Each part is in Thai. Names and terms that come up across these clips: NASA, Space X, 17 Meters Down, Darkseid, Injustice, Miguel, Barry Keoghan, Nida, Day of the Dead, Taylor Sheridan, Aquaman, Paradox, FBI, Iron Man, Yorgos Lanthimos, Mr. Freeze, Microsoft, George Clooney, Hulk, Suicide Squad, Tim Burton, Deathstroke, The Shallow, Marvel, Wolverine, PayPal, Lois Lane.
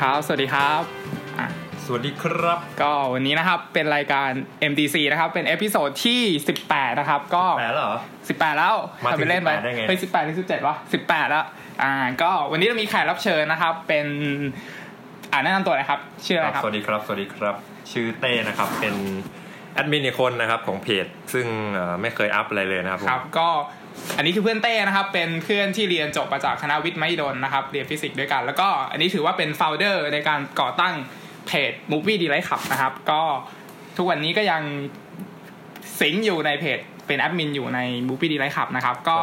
ครับสวัสดีครับสวัสดีครับก็วันนี้นะครับเป็นรายการ MTC นะครับเป็นเอพิโซดที่18นะครับก็18เหรอ18แล้วมาไปเล่นไปเฮ้ย18หรือ17วะ18แล้วก็วันนี้เรามีแขกรับเชิญนะครับเป็นแนะนำตัวนะครับชื่ออะไรครับสวัสดีครับชื่อเต้นะครับเป็นแอดมินอีกคนนะครับของเพจซึ่งไม่เคยอัพอะไรเลยนะครับครับก็อันนี้คือเพื่อนเต้นะครับเป็นเพื่อนที่เรียนจบมาจากคณะวิทย์มหิดลนะครับเรียนฟิสิกส์ด้วยกันแล้วก็อันนี้ถือว่าเป็นโฟลเดอร์ในการก่อตั้งเพจ Movie Delight Club นะครับก็ทุกวันนี้ก็ยังสิงอยู่ในเพจเป็นแอดมินอยู่ใน Movie Delight Club นะครับก็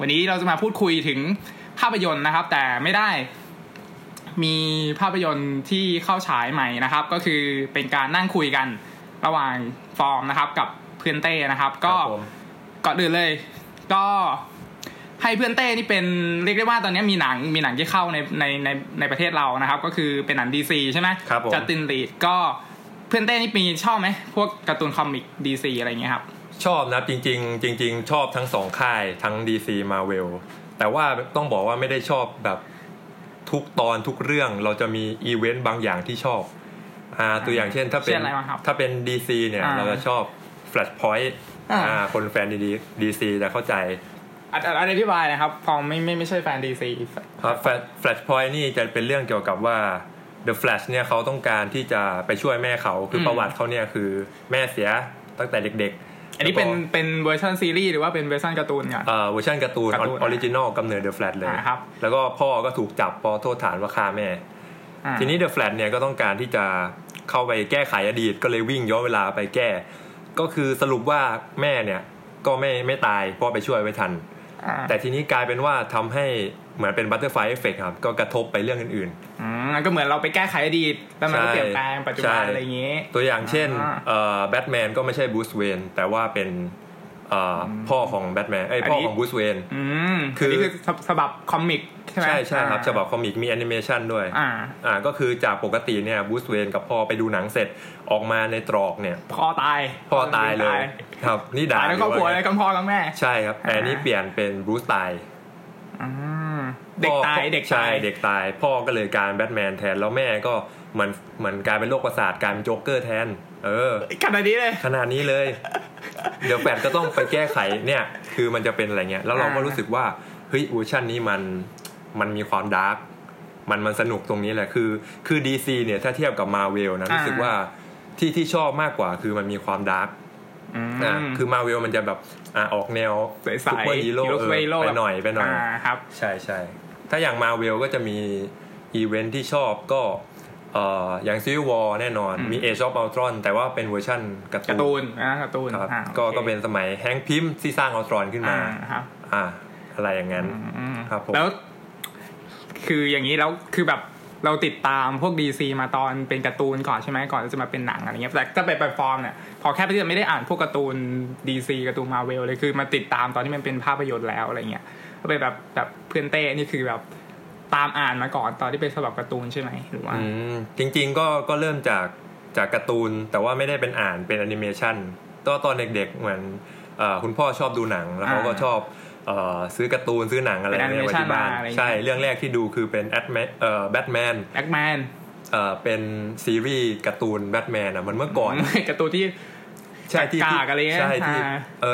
วันนี้เราจะมาพูดคุยถึงภาพยนตร์นะครับแต่ไม่ได้มีภาพยนตร์ที่เข้าฉายใหม่นะครับก็คือเป็นการนั่งคุยกันระหว่างฟอร์มนะครับกับเพื่อนเต้นะครับก็ก่อนอื่นเลยก็ให้เพื่อนเต้นี่เป็นเรียกได้ว่าตอนนี้มีหนังที่เข้าในประเทศเรานะครับก็คือเป็นหนัง DC ใช่ไหมจัสตินลีกก็เพื่อนเต้นี่มีชอบไหมพวกการ์ตูนคอมิก DC อะไรอย่างเงี้ยครับชอบนะจริงชอบทั้ง2ค่ายทั้ง DC Marvel แต่ว่าต้องบอกว่าไม่ได้ชอบแบบทุกตอนทุกเรื่องเราจะมีอีเวนต์บางอย่างที่ชอบตัวอย่างเช่นถ้าเป็น DC เนี่ยเราจะชอบ Flashpoint คนแฟนดีๆ DC จะเข้าใจอธิบายนะครับพอไม่ใช่แฟน DC ครับ Flashpoint นี่จะเป็นเรื่องเกี่ยวกับว่า The Flash เนี่ยเขาต้องการที่จะไปช่วยแม่เขาคือประวัติเขาเนี่ยคือแม่เสียตั้งแต่เด็กๆอันนี้เป็นเวอร์ชันซีรีส์หรือว่าเป็นเวอร์ชันการ์ตูนก่อนเวอร์ชันการ์ตูนออริจินอลกำเนิด The Flash เลยแล้วก็พ่อก็ถูกจับเพราะโทษฐานว่าฆ่าแม่ทีนี้ The Flash เนี่ยก็ต้องการที่จะเข้าไปแก้ไขอดีตก็เลยวิ่งย้อนเวลาไปแก้ก็คือสรุปว่าแม่เนี่ยก็ไม่ตายเพราะไปช่วยไว้ทันแต่ทีนี้กลายเป็นว่าทำให้เหมือนเป็น Butterfly Effect ครับก็กระทบไปเรื่องอื่นๆก็เหมือนเราไปแก้ไขอดีตแล้วมันก็เปลี่ยนแปลงปัจจุบันอะไรอย่างงี้ตัวอย่างเช่นแบทแมนก็ไม่ใช่บรูซเวย์นแต่ว่าเป็นพ่อของแบทแมนพ่อของบรูซเวย์นคือนี่คือฉบับคอมิกใช่ไหมใช่ครับฉบับคอมิกมีแอนิเมชันด้วยก็คือจากปกติเนี่ยบรูซเวย์นกับพ่อไปดูหนังเสร็จออกมาในตรอกเนี่ยพ่อตายเลยครับนี่ด่าแล้วก็ป่วยแล้วก็พ่อกับแม่ใช่ครับแต่นี่เปลี่ยนเป็นบรูซตายเด็กตายพ่อก็เลยกลายเป็นแบทแมนแทนแล้วแม่ก็เหมือนกลายเป็นโรคประสาทกลายเป็นโจ๊กเกอร์แทนขนาดนี้เลย เดี๋ยวแฟนก็ต้องไปแก้ไขเนี่ยคือมันจะเป็นอะไรเงี้ยแล้วเราก็รู้สึกว่าเฮ้ยเวอร์ชันนี้มันมีความดาร์กมันสนุกตรงนี้แหละคือ DC เนี่ยถ้าเทียบกับ Marvel นะรู้สึกว่าที่ชอบมากกว่าคือมันมีความดาร์กคือ Marvel มันจะแบบออกแนวซุปเปอร์ฮีโร่ไปหน่อยครับใช่ๆถ้าอย่าง Marvel ก็จะมีอีเวนท์ที่ชอบก็อย่าง Civil War แน่นอนมี A Drop Tomorrow แต่ว่าเป็นเวอร์ชั่นการ์ตูนครับก็เป็นสมัยแฮงค์พิมพ์ที่สร้าง Ultron ขึ้นมาอะไรอย่างนั้นครับผมแล้วคืออย่างนี้แล้วคือแบบเราติดตามพวก DC มาตอนเป็นการ์ตูนก่อนใช่ไหมก่อนจะมาเป็นหนังอะไรเงี้ยแต่ถ้าไปฟอร์มเนี่ยพอแค่ที่จะไม่ได้อ่านพวกการ์ตูน DC การ์ตูน Marvel เลยคือมาติดตามตอนที่มันเป็นภาพยนตร์แล้วอะไรเงี้ยก็ไปแบบเพื่อนเต้นี่คือแบบตามอ่านมาก่อนตอนที่เป็นฉบับการ์ตูนใช่ไหมหรือว่าจริงๆก็เริ่มจากการ์ตูนแต่ว่าไม่ได้เป็นอ่านเป็นแอนิเมชันตอนเด็กๆเหมือนคุณพ่อชอบดูหนังแล้วเขาก็ชอบซื้อการ์ตูนซื้อหนังอะไรในวัยที่บ้านใช่เรื่องแรกที่ดูคือเป็นแบทแมนเป็นซีรีส์การ์ตูนแบทแมนอ่ะมันเมื่อก่อนการ์ตูนที่ใช่ที่อะไรเงี้ยใช่ที่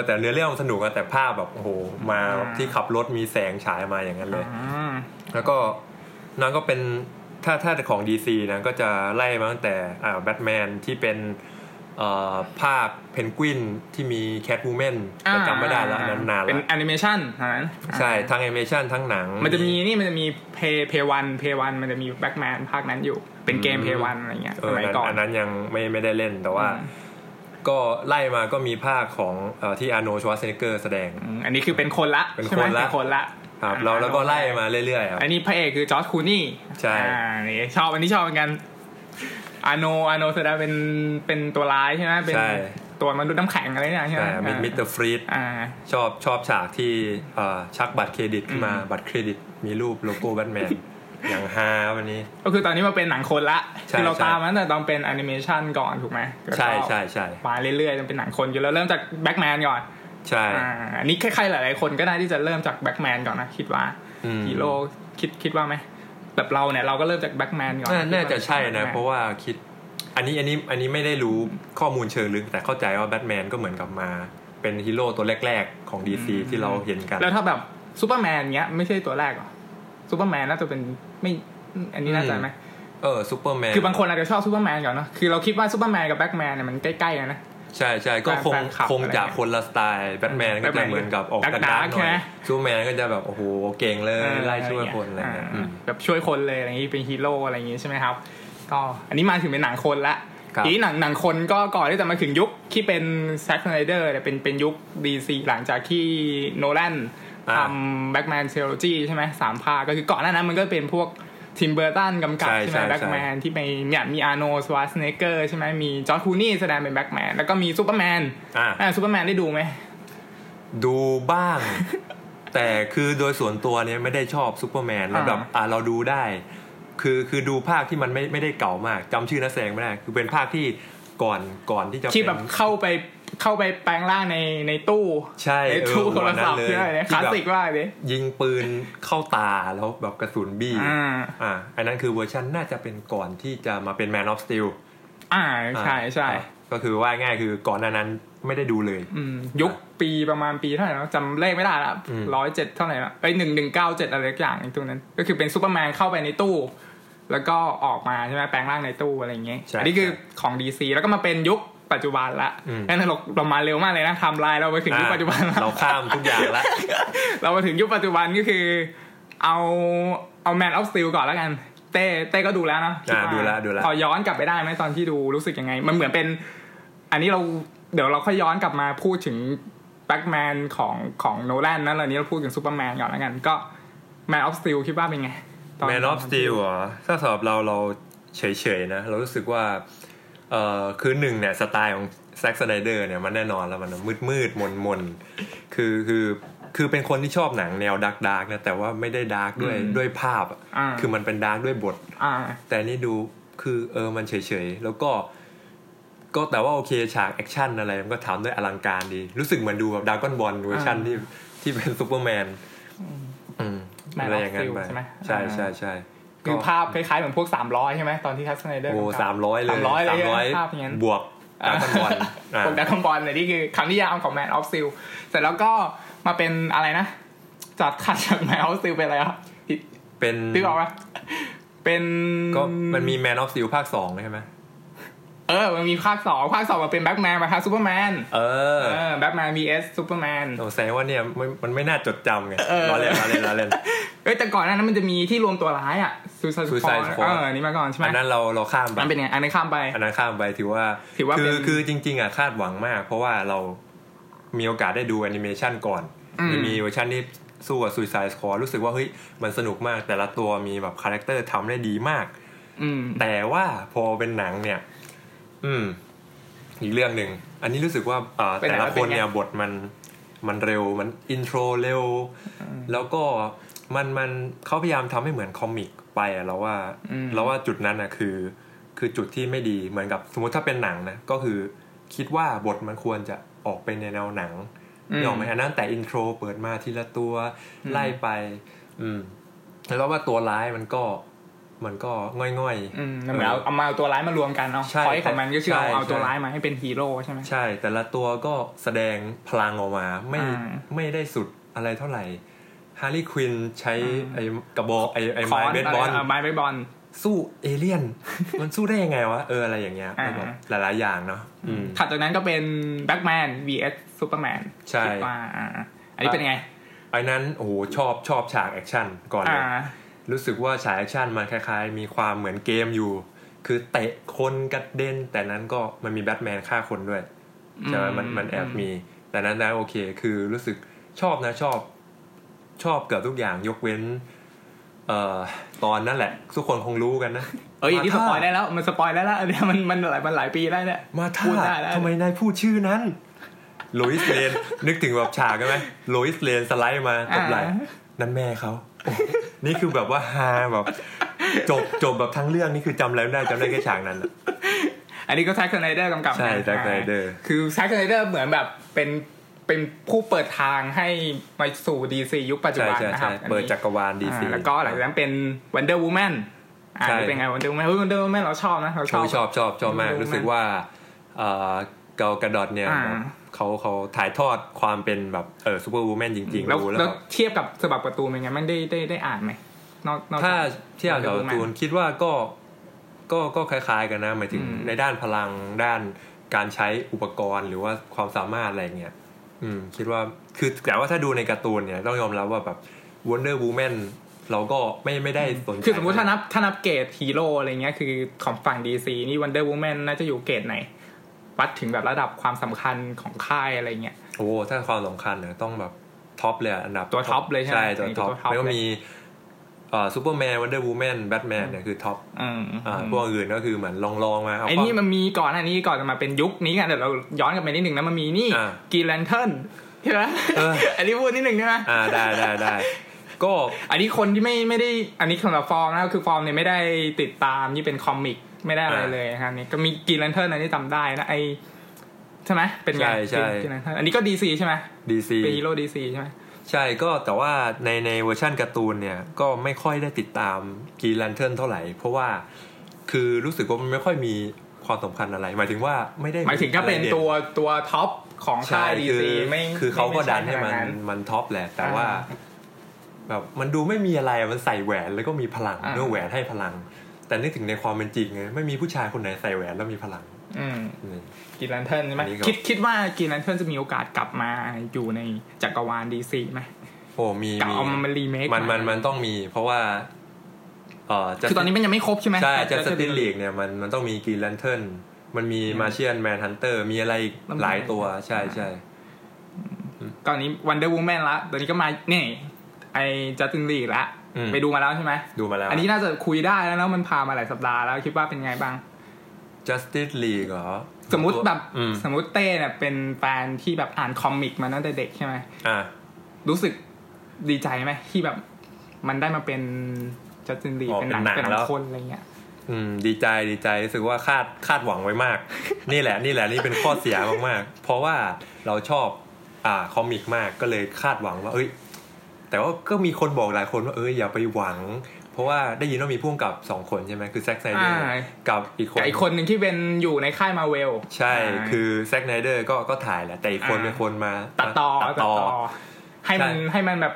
แต่เนื้อเรื่องสนุกอะแต่ภาพแบบโอ้โหมาที่ขับรถมีแสงฉายมาอย่างนั้นเลยแล้วก็นั่นก็เป็นถ้าของ DC นะก็จะไล่มาตั้งแต่แบทแมนที่เป็นภาพเพนกวินที่มีแคทวูแมนแต่จำไม่ได้แล้วนานๆแล้วเป็นแอนิเมชั่นใช่ทั้งแอนิเมชั่นทั้งหนังมันจะมีเพย์วันมันจะมีแบทแมนภาคนั้นอยู่เป็นเกมเพย์วันอะไรเงี้ยสมัยก่อนอันนั้นยังไม่ได้เล่นแต่ว่าก็ไล่มาก็มีภาคของที่อาร์โนลด์ ชวาร์ซเนกเกอร์แสดงอันนี้คือเป็นคนละครับเราแล้วก็ไล่มาเรื่อยๆครับอันนี้พระเอกคือจอร์จคลูนี่ใช่นี่ชอบอันนี้ชอบเหมือนกันอาโนแสดงเป็นตัวร้ายใช่ไหมเป็นตัวมนุษย์น้ำแข็งอะไรเนี่ยใช่ไหมมิสเตอร์ฟรีซชอบฉากที่ชักบัตรเครดิตขึ้นมาบัตรเครดิตมีรูปโลโก้แบทแมนอย่างฮาวันนี้ก็คือตอนนี้มาเป็นหนังคนละคือเราตามมันแต่ตอนเป็นแอนิเมชันก่อนถูกไหมใช่มาเรื่อยๆจนเป็นหนังคนอยู่แล้วเริ่มจากแบทแมนก่อนใช่อันนี้ใครๆหลายๆคนก็น่าที่จะเริ่มจากแบทแมนก่อนนะคิดว่าฮีโร่คิดว่าไหม แบบเราเนี่ยเราก็เริ่มจากแบ็คแมนก่อนน่าจะใช่นะเพราะว่าคิดอันนี้ไม่ได้รู้ข้อมูลเชิงลึกแต่เข้าใจว่าแบทแมนก็เหมือนกับมาเป็นฮีโร่ตัวแรกๆของ DC ที่เราเห็นกันแล้วถ้าแบบซูเปอร์แมนเงี้ยไม่ใช่ตัวแรกหรอซูเปอร์แมนน่าจะเป็นไม่อันนี้น่าจะมั้ยซูเปอร์แมนคือบางคนอาจจะชอบซูเปอร์แมนก่อนเนาะคือเราคิดว่าซูเปอร์แมนกับแบทแมนเนี่ยมันใกล้ๆกันนะใช่ๆก็คงจากคนละสไตล์แบทแมนก็จะเหมือนกับออกกระดาษหน่อยซูเปอร์แมนก็จะแบบโอ้โหเก่งเลยไล่ช่วยคนอะไรเงี้ยแบบช่วยคนเลยอะไรอย่างงี้เป็นฮีโร่อะไรอย่างงี้ใช่มั้ยครับก็อันนี้มาถึงเป็นหนังคนละทีนี้หนังคนก็ก่อนที่จะมาถึงยุคที่เป็นแซ็ค สไนเดอร์เนี่ยเป็นยุค DC หลังจากที่โนแลนทำแบ็คแมนทริโลจีใช่มั้ย3ภาคก็คือก่อนหน้านั้นมันก็เป็นพวกทิมเบอร์ตันกำกับใช่มั้ยแบ็คแมนที่มีอาร์โนลด์ สวาร์ซเนกเกอร์ใช่มั้ยมีจอร์จคลูนี่แสดงเป็นแบ็คแมนแล้วก็มีซูเปอร์แมนซูเปอร์แมนได้ดูมั้ยดูบ้าง แต่คือโดยส่วนตัวเนี่ยไม่ได้ชอบซูเปอร์แมนระดับเราดูได้คือดูภาคที่มันไม่ได้เก่ามากจำชื่อนักแสดงไม่ได้คือเป็นภาคที่ก่อนที่จะที่แบบเข้าไปแปลงร่างในตู้ใช่ในตู้โทรศัพท์ใช่ไหมคลาสสิกว่าเลยยิงปืนเข้าตาแล้วแบบกระสุนบี้อันนั้นคือเวอร์ชันน่าจะเป็นก่อนที่จะมาเป็น Man of Steel ใช่ก็คือว่าง่ายคือก่อนนั้นไม่ได้ดูเลยยุคปีประมาณปีเท่าไหร่นะจำเลขไม่ได้ละ107เท่าไหร่ละ1197อะไรอย่างอีกตัวนั้นก็คือเป็นซูเปอร์แมนเข้าไปในตู้แล้วก็ออกมาใช่ไหมแปลงร่างในตู้อะไรอย่างเงี้ยอันนี้คือของ DC แล้วก็มาเป็นยุคปัจจุบันละนั่นเราประมาณเร็วมากเลยนะไทม์ไลน์เราไปถึงยุคปัจจุบันเราข้ามทุกอย่างละ เรามาถึงยุคปัจจุบันก็คือเอา Man of Steel ก่อนแล้วกันเต้ก็ดูแล้วนะดูแล้วพอย้อนกลับไปได้ไหมตอนที่ดูรู้สึกยังไงมันเหมือนเป็นอันนี้เราเดี๋ยวเราค่อยย้อนกลับมาพูดถึงแบ็คแมนของโนแลนนะแล้วนี้เราพูดถึงซูเปอร์แมนก่อนแล้วกันก็ Man of Steel คิดว่าเป็นไงMan of Steel เหรอถ้าสำหรับเราเฉยๆนะเรารู้สึกว่าคือหนึ่งเนี่ยสไตล์ของแซ็ค สไนเดอร์เนี่ยมันแน่นอนแล้วมันมืดมนๆคือเป็นคนที่ชอบหนังแนวดาร์กๆนะแต่ว่าไม่ได้ดาร์กด้วยภาพคือมันเป็นดาร์กด้วยบทแต่นี่ดูคือมันเฉยๆแล้วก็แต่ว่าโอเคฉากแอคชั่นอะไรมันก็ทำด้วยอลังการดีรู้สึกเหมือนดูแบบดราก้อนบอลเวอร์ชันที่เป็นซูเปอร์แมนอะไรอย่างเงี้ยใช่ไหมใช่คือภาพคล้ายๆเหมือนพวก300ใช่ไหมตอนที่แซ็ค สไนเดอร์โอ้300เลยภาพอย่างนั้นบวกดราก้อนบอลบวกดราก้อนบอลเนี่ยนี่คือคำนิยามของ Man of Steel เสร็จแล้วก็มาเป็นอะไรนะจัดขัดจาก Man of Steel เป็นอะไรครับเป็นพี่บอกว่าเป็นก็มันมี Man of Steel ภาค2ใช่ไหมมันมีภาค 2มาเป็นแบ็คแมนมาครับซูเปอร์แมนแบ็คแมน vs ซูเปอร์แมนโอ้แสดงว่าเนี่ยมันไม่น่าจดจำไงล้อเล่นเอ้ยแต่ก่อนหน้านั้นมันจะมีที่รวมตัวร้ายอ่ะ Suicide Squad นี่มาก่อนใช่มั้ยอันนั้นเราข้ามไปมันเป็นไงอันนั้นข้ามไปถือว่าคือจริงๆอ่ะคาดหวังมากเพราะว่าเรามีโอกาสได้ดูแอนิเมชั่นก่อนมีเวอร์ชั่นที่สู้กับ Suicide Squad รู้สึกว่าเฮ้ยมันสนุกมากแต่ละตัวมีแบบคาแรคเตอร์ทำได้ดีมากแต่ว่าพอเป็นหนังเนี่ยอีกเรื่องหนึ่งอันนี้รู้สึกว่าแต่ละคนเนี่ยบทมันเร็วมันอินโทรเร็วแล้วก็มันเขาพยายามทำให้เหมือนคอมิกไปเราว่าจุดนั้นนะคือจุดที่ไม่ดีเหมือนกับสมมติถ้าเป็นหนังนะก็คือคิดว่าบทมันควรจะออกไปในแนวหนังนี่ออกไหมอันนั้นแต่อินโทรเปิดมาทีละตัวไล่ไปแล้วว่าตัวร้ายมันก็ง่อยๆเหมือนเอาตัวร้ายมารวมกันเนาะพอยต์ของมันก็คือเอาตัวร้ายมาให้เป็นฮีโร่ใช่มั้ยใช่แต่ละตัวก็แสดงพลังออกมาไม่ได้สุดอะไรเท่าไหร่ฮาร์ลีควินใช้ไอ้กระบอกไอ้ไม้เบสบอลสู้เอเลี่ยนมันสู้ได้ยังไงวะอะไรอย่างเงี้ยแบบหลายๆอย่างเนาะถัดจากนั้นก็เป็นแบทแมน vs ซูเปอร์แมนใช่ว่าอันนี้เป็นไงอันนั้นโอ้โหชอบฉากแอคชั่นก่อนเลยรู้สึกว่าฉากแอคชั่นมันคล้ายๆมีความเหมือนเกมอยู่คือเตะคนกระเด็นแต่นั้นก็มันมีแบทแมนฆ่าคนด้วยใช่ไหมมันแอบมีแต่นั้นนะโอเคคือรู้สึกชอบเกือบทุกอย่างยกเว้นตอนนั่นแหละทุกคนคงรู้กันนะอย่างนี้สปอยได้แล้วมันสปอยได้แล้วเนี่ยมันหลายปีได้เนี่ยมาท่าทำไมนายพูดชื่อนั้นโลอิสเลนนึกถึงแบบฉากใช่ไหมโลอิสเลนสไลด์มาตบไหล่นั่นแม่เขานี่คือแบบว่าฮาแบบจบแบบทั้งเรื่องนี่คือจำได้แค่ฉากนั้นอันนี้ก็แซ็ค สไนเดอร์กำกับใช่แซ็ค สไนเดอร์คือแซ็ค สไนเดอร์เหมือนแบบเป็น เป็นผู้เปิดทางให้มาสู่ DC ยุคปัจจุบันนะครับเปิดจักรวาล DC แล้วก็หลังจากนั้นเป็น Wonder Woman เป็นไง Wonder Woman Wonder Woman เราชอบนะเราชอบมากรู้สึกว่าเกากระดอดเนี่ยเขาถ่ายทอดความเป็นแบบซูเปอร์วูแมนจริงๆแล้วเทียบกับฉบับการ์ตูนเป็นไงมันได้อ่านมั้ยถ้าเทียบกับการ์ตูนคิดว่าก็คล้ายๆกันนะหมายถึงในด้านพลังด้านการใช้อุปกรณ์หรือว่าความสามารถอะไรเงี้ยคิดว่าคือแต่ว่าถ้าดูในการ์ตูนเนี่ยต้องยอมรับว่าแบบ Wonder Woman เราก็ไม่ได้สนใจคือสมมุติถ้านับเกรดฮีโร่อะไรเงี้ยคือของฝั่ง DC นี่ Wonder Woman น่าจะอยู่เกรดไหนวัดถึงแบบระดับความสำคัญของค่ายอะไรเงี้ยโอ้ถ้าความสำคัญเนี่ยต้องแบบท็อปเลยอันดับตัวท็อปเลยใช่ไหมใช่ตัวท็อปแล้วก็มีซูเปอร์แมนวันเดอร์วูแมนแบทแมนเนี่ยคือท็อปพวกอื่นก็คือเหมือนลองๆมาไอ้นี่มันมีก่อนอันนี้ก่อนจะมาเป็นยุคนี้กันเดี๋ยวเราย้อนกลับไปนิดนึงนะมันมีนี่ Green Lantern ใช่ไหมอันนี้พูดนิดนึงได้ไหมได้ก็อันนี้คนที่ไม่ได้อันนี้ของฟอร์มนะคือฟอร์มเนี่ยไม่ได้ติดตามนี่เป็นคอมิกไม่ได้อะไรเลยครับนี่ก็มีGreen Lanternอันนี้จำได้นะไอใช่ไหมเป็นไงGreen Lanternอันนี้ก็ DC ใช่ไหม DC เป็นฮีโร่ DC ใช่ไหมใช่ก็แต่ว่าในเวอร์ชั่นการ์ตูนเนี่ยก็ไม่ค่อยได้ติดตาม Green Lantern เท่าไหร่เพราะว่าคือรู้สึกว่ามันไม่ค่อยมีความสำคัญอะไรหมายถึงว่าไม่ได้หมายถึงถ้าเป็นตัวท็อปของค่าย DC ไม่คือเขาก็ดันให้มันท็อปแหละแต่ว่าแบบมันดูไม่มีอะไรมันใส่แหวนแล้วก็มีพลังเนื้อแหวนให้พลังแต่นึกถึงในความเป็นจริงไงไม่มีผู้ชายคนไหนใส่แหวนแล้วมีพลังGreen Lantern ใช่มั้ยคิดว่าGreen Lanternจะมีโอกาสกลับมาอยู่ในจักรวาล DC มั้ยโอ้มีกลับเอามารีเมคมันต้องมีเพราะว่าคือตอนนี้มันยังไม่ครบใช่มั้ยใช่ Justice League เนี่ยมันต้องมี Green Lantern มันมี Martian Manhunter มีอะไรหลายตัวใช่ๆก็อันนี้ Wonder Woman ละตอนนี้ก็มานี่ไอ้ Justice League ละไปดูมาแล้วใช่ไหมดูมาแล้วอันนี้น่าจะคุยได้แล้วเนาะมันพามาหลายสัปดาห์แล้วคิดว่าเป็นไงบ้าง Justice League เหรอสมมุติเต้เนี่ยเป็นแฟนที่แบบอ่านคอมิกมาตั้งแต่เด็กใช่ไหมรู้สึกดีใจไหมที่แบบมันได้มาเป็น Justice League เป็นหนังเป็นคนอะไรเงี้ยดีใจรู้สึกว่าคาดหวังไว้มาก นี่แหละนี่เป็นข้อเสียมากๆเพราะว่าเราชอบคอมิกมากก็เลยคาดหวังว่าเอ้ยแต่ว่าก็มีคนบอกหลายคนว่าอย่าไปหวังเพราะว่าได้ยินว่ามีพ่วงกับ2คนใช่ไหมคือแซ็กไนเดอร์กับอีกคนนึงที่เป็นอยู่ในค่าย Marvel ใช่คือแซ็กไนเดอร์ก็ถ่ายแหละแต่อีกคนเป็นคนมาตัดต่อให้มันแบบ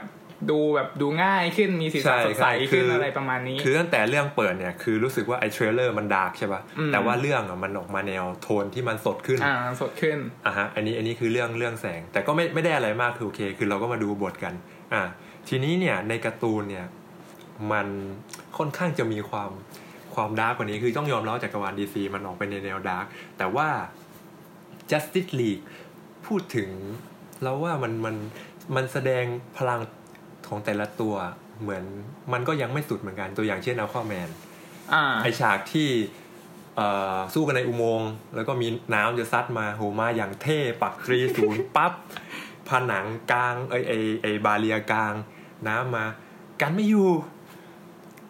ดูง่ายขึ้นมีสีสันสดใสขึ้นอะไรประมาณนี้คือตั้งแต่เรื่องเปิดเนี่ยคือรู้สึกว่าไอ้เทรลเลอร์มันดาร์กใช่ป่ะแต่ว่าเรื่องอ่ะมันออกมาแนวโทนที่มันสดขึ้นสดขึ้นฮะอันนี้คือเรื่องแสงแต่ก็ไม่ได้อะไรมากคือโอเคคือเราก็มาดูบทกันทีนี้เนี่ยในการ์ตูนเนี่ยมันค่อนข้างจะมีความดาร์กกว่านี้คือต้องยอมรับจักรวาล DC มันออกไปในแนวดาร์กแต่ว่า Justice League พูดถึงแล้วว่ามันแสดงพลังของแต่ละตัวเหมือนมันก็ยังไม่สุดเหมือนกันตัวอย่างเช่น Aquaman ไอ้ฉากที่สู้กันในอุโมงค์แล้วก็มีน้ำจะซัดมาโหมาอย่างเท่ปัก30 ปั๊บผนังกลางไอ้บาเรียกลางน้ำมากันไม่อยู่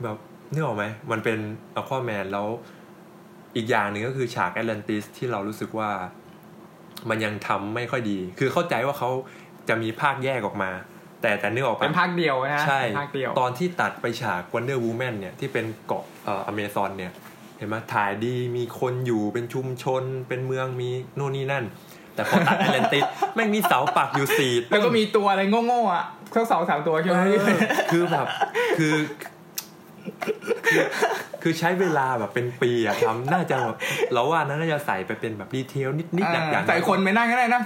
แบบนึกออกไหมมันเป็นอควาแมนแล้วอีกอย่างหนึ่งก็คือฉากแอตแลนติสที่เรารู้สึกว่ามันยังทำไม่ค่อยดีคือเข้าใจว่าเขาจะมีภาคแยกออกมาแต่นึกออกเป็นภาคเดียวนะใช่ตอนที่ตัดไปฉาก Wonder Woman เนี่ยที่เป็นเกาะอเมซอนเนี่ยเห็นไหมถ่ายดีมีคนอยู่เป็นชุมชนเป็นเมืองมีโน่นนี่นั่นแต่พอตัดแอตแลนติสแม่งมีเสาปักอยู่4ต้นแล้วก็มีตัวอะไรโง่ๆอ่ะทั้ง 2-3 ตัวใช่มั้ยคือแบบคือใช้เวลาแบบเป็นปีอ่ะทำน่าจะเราว่าน่าจะใส่ไปเป็นแบบดีเทลนิดๆอย่างๆใส่คนไม่นั่งก็ได้นะ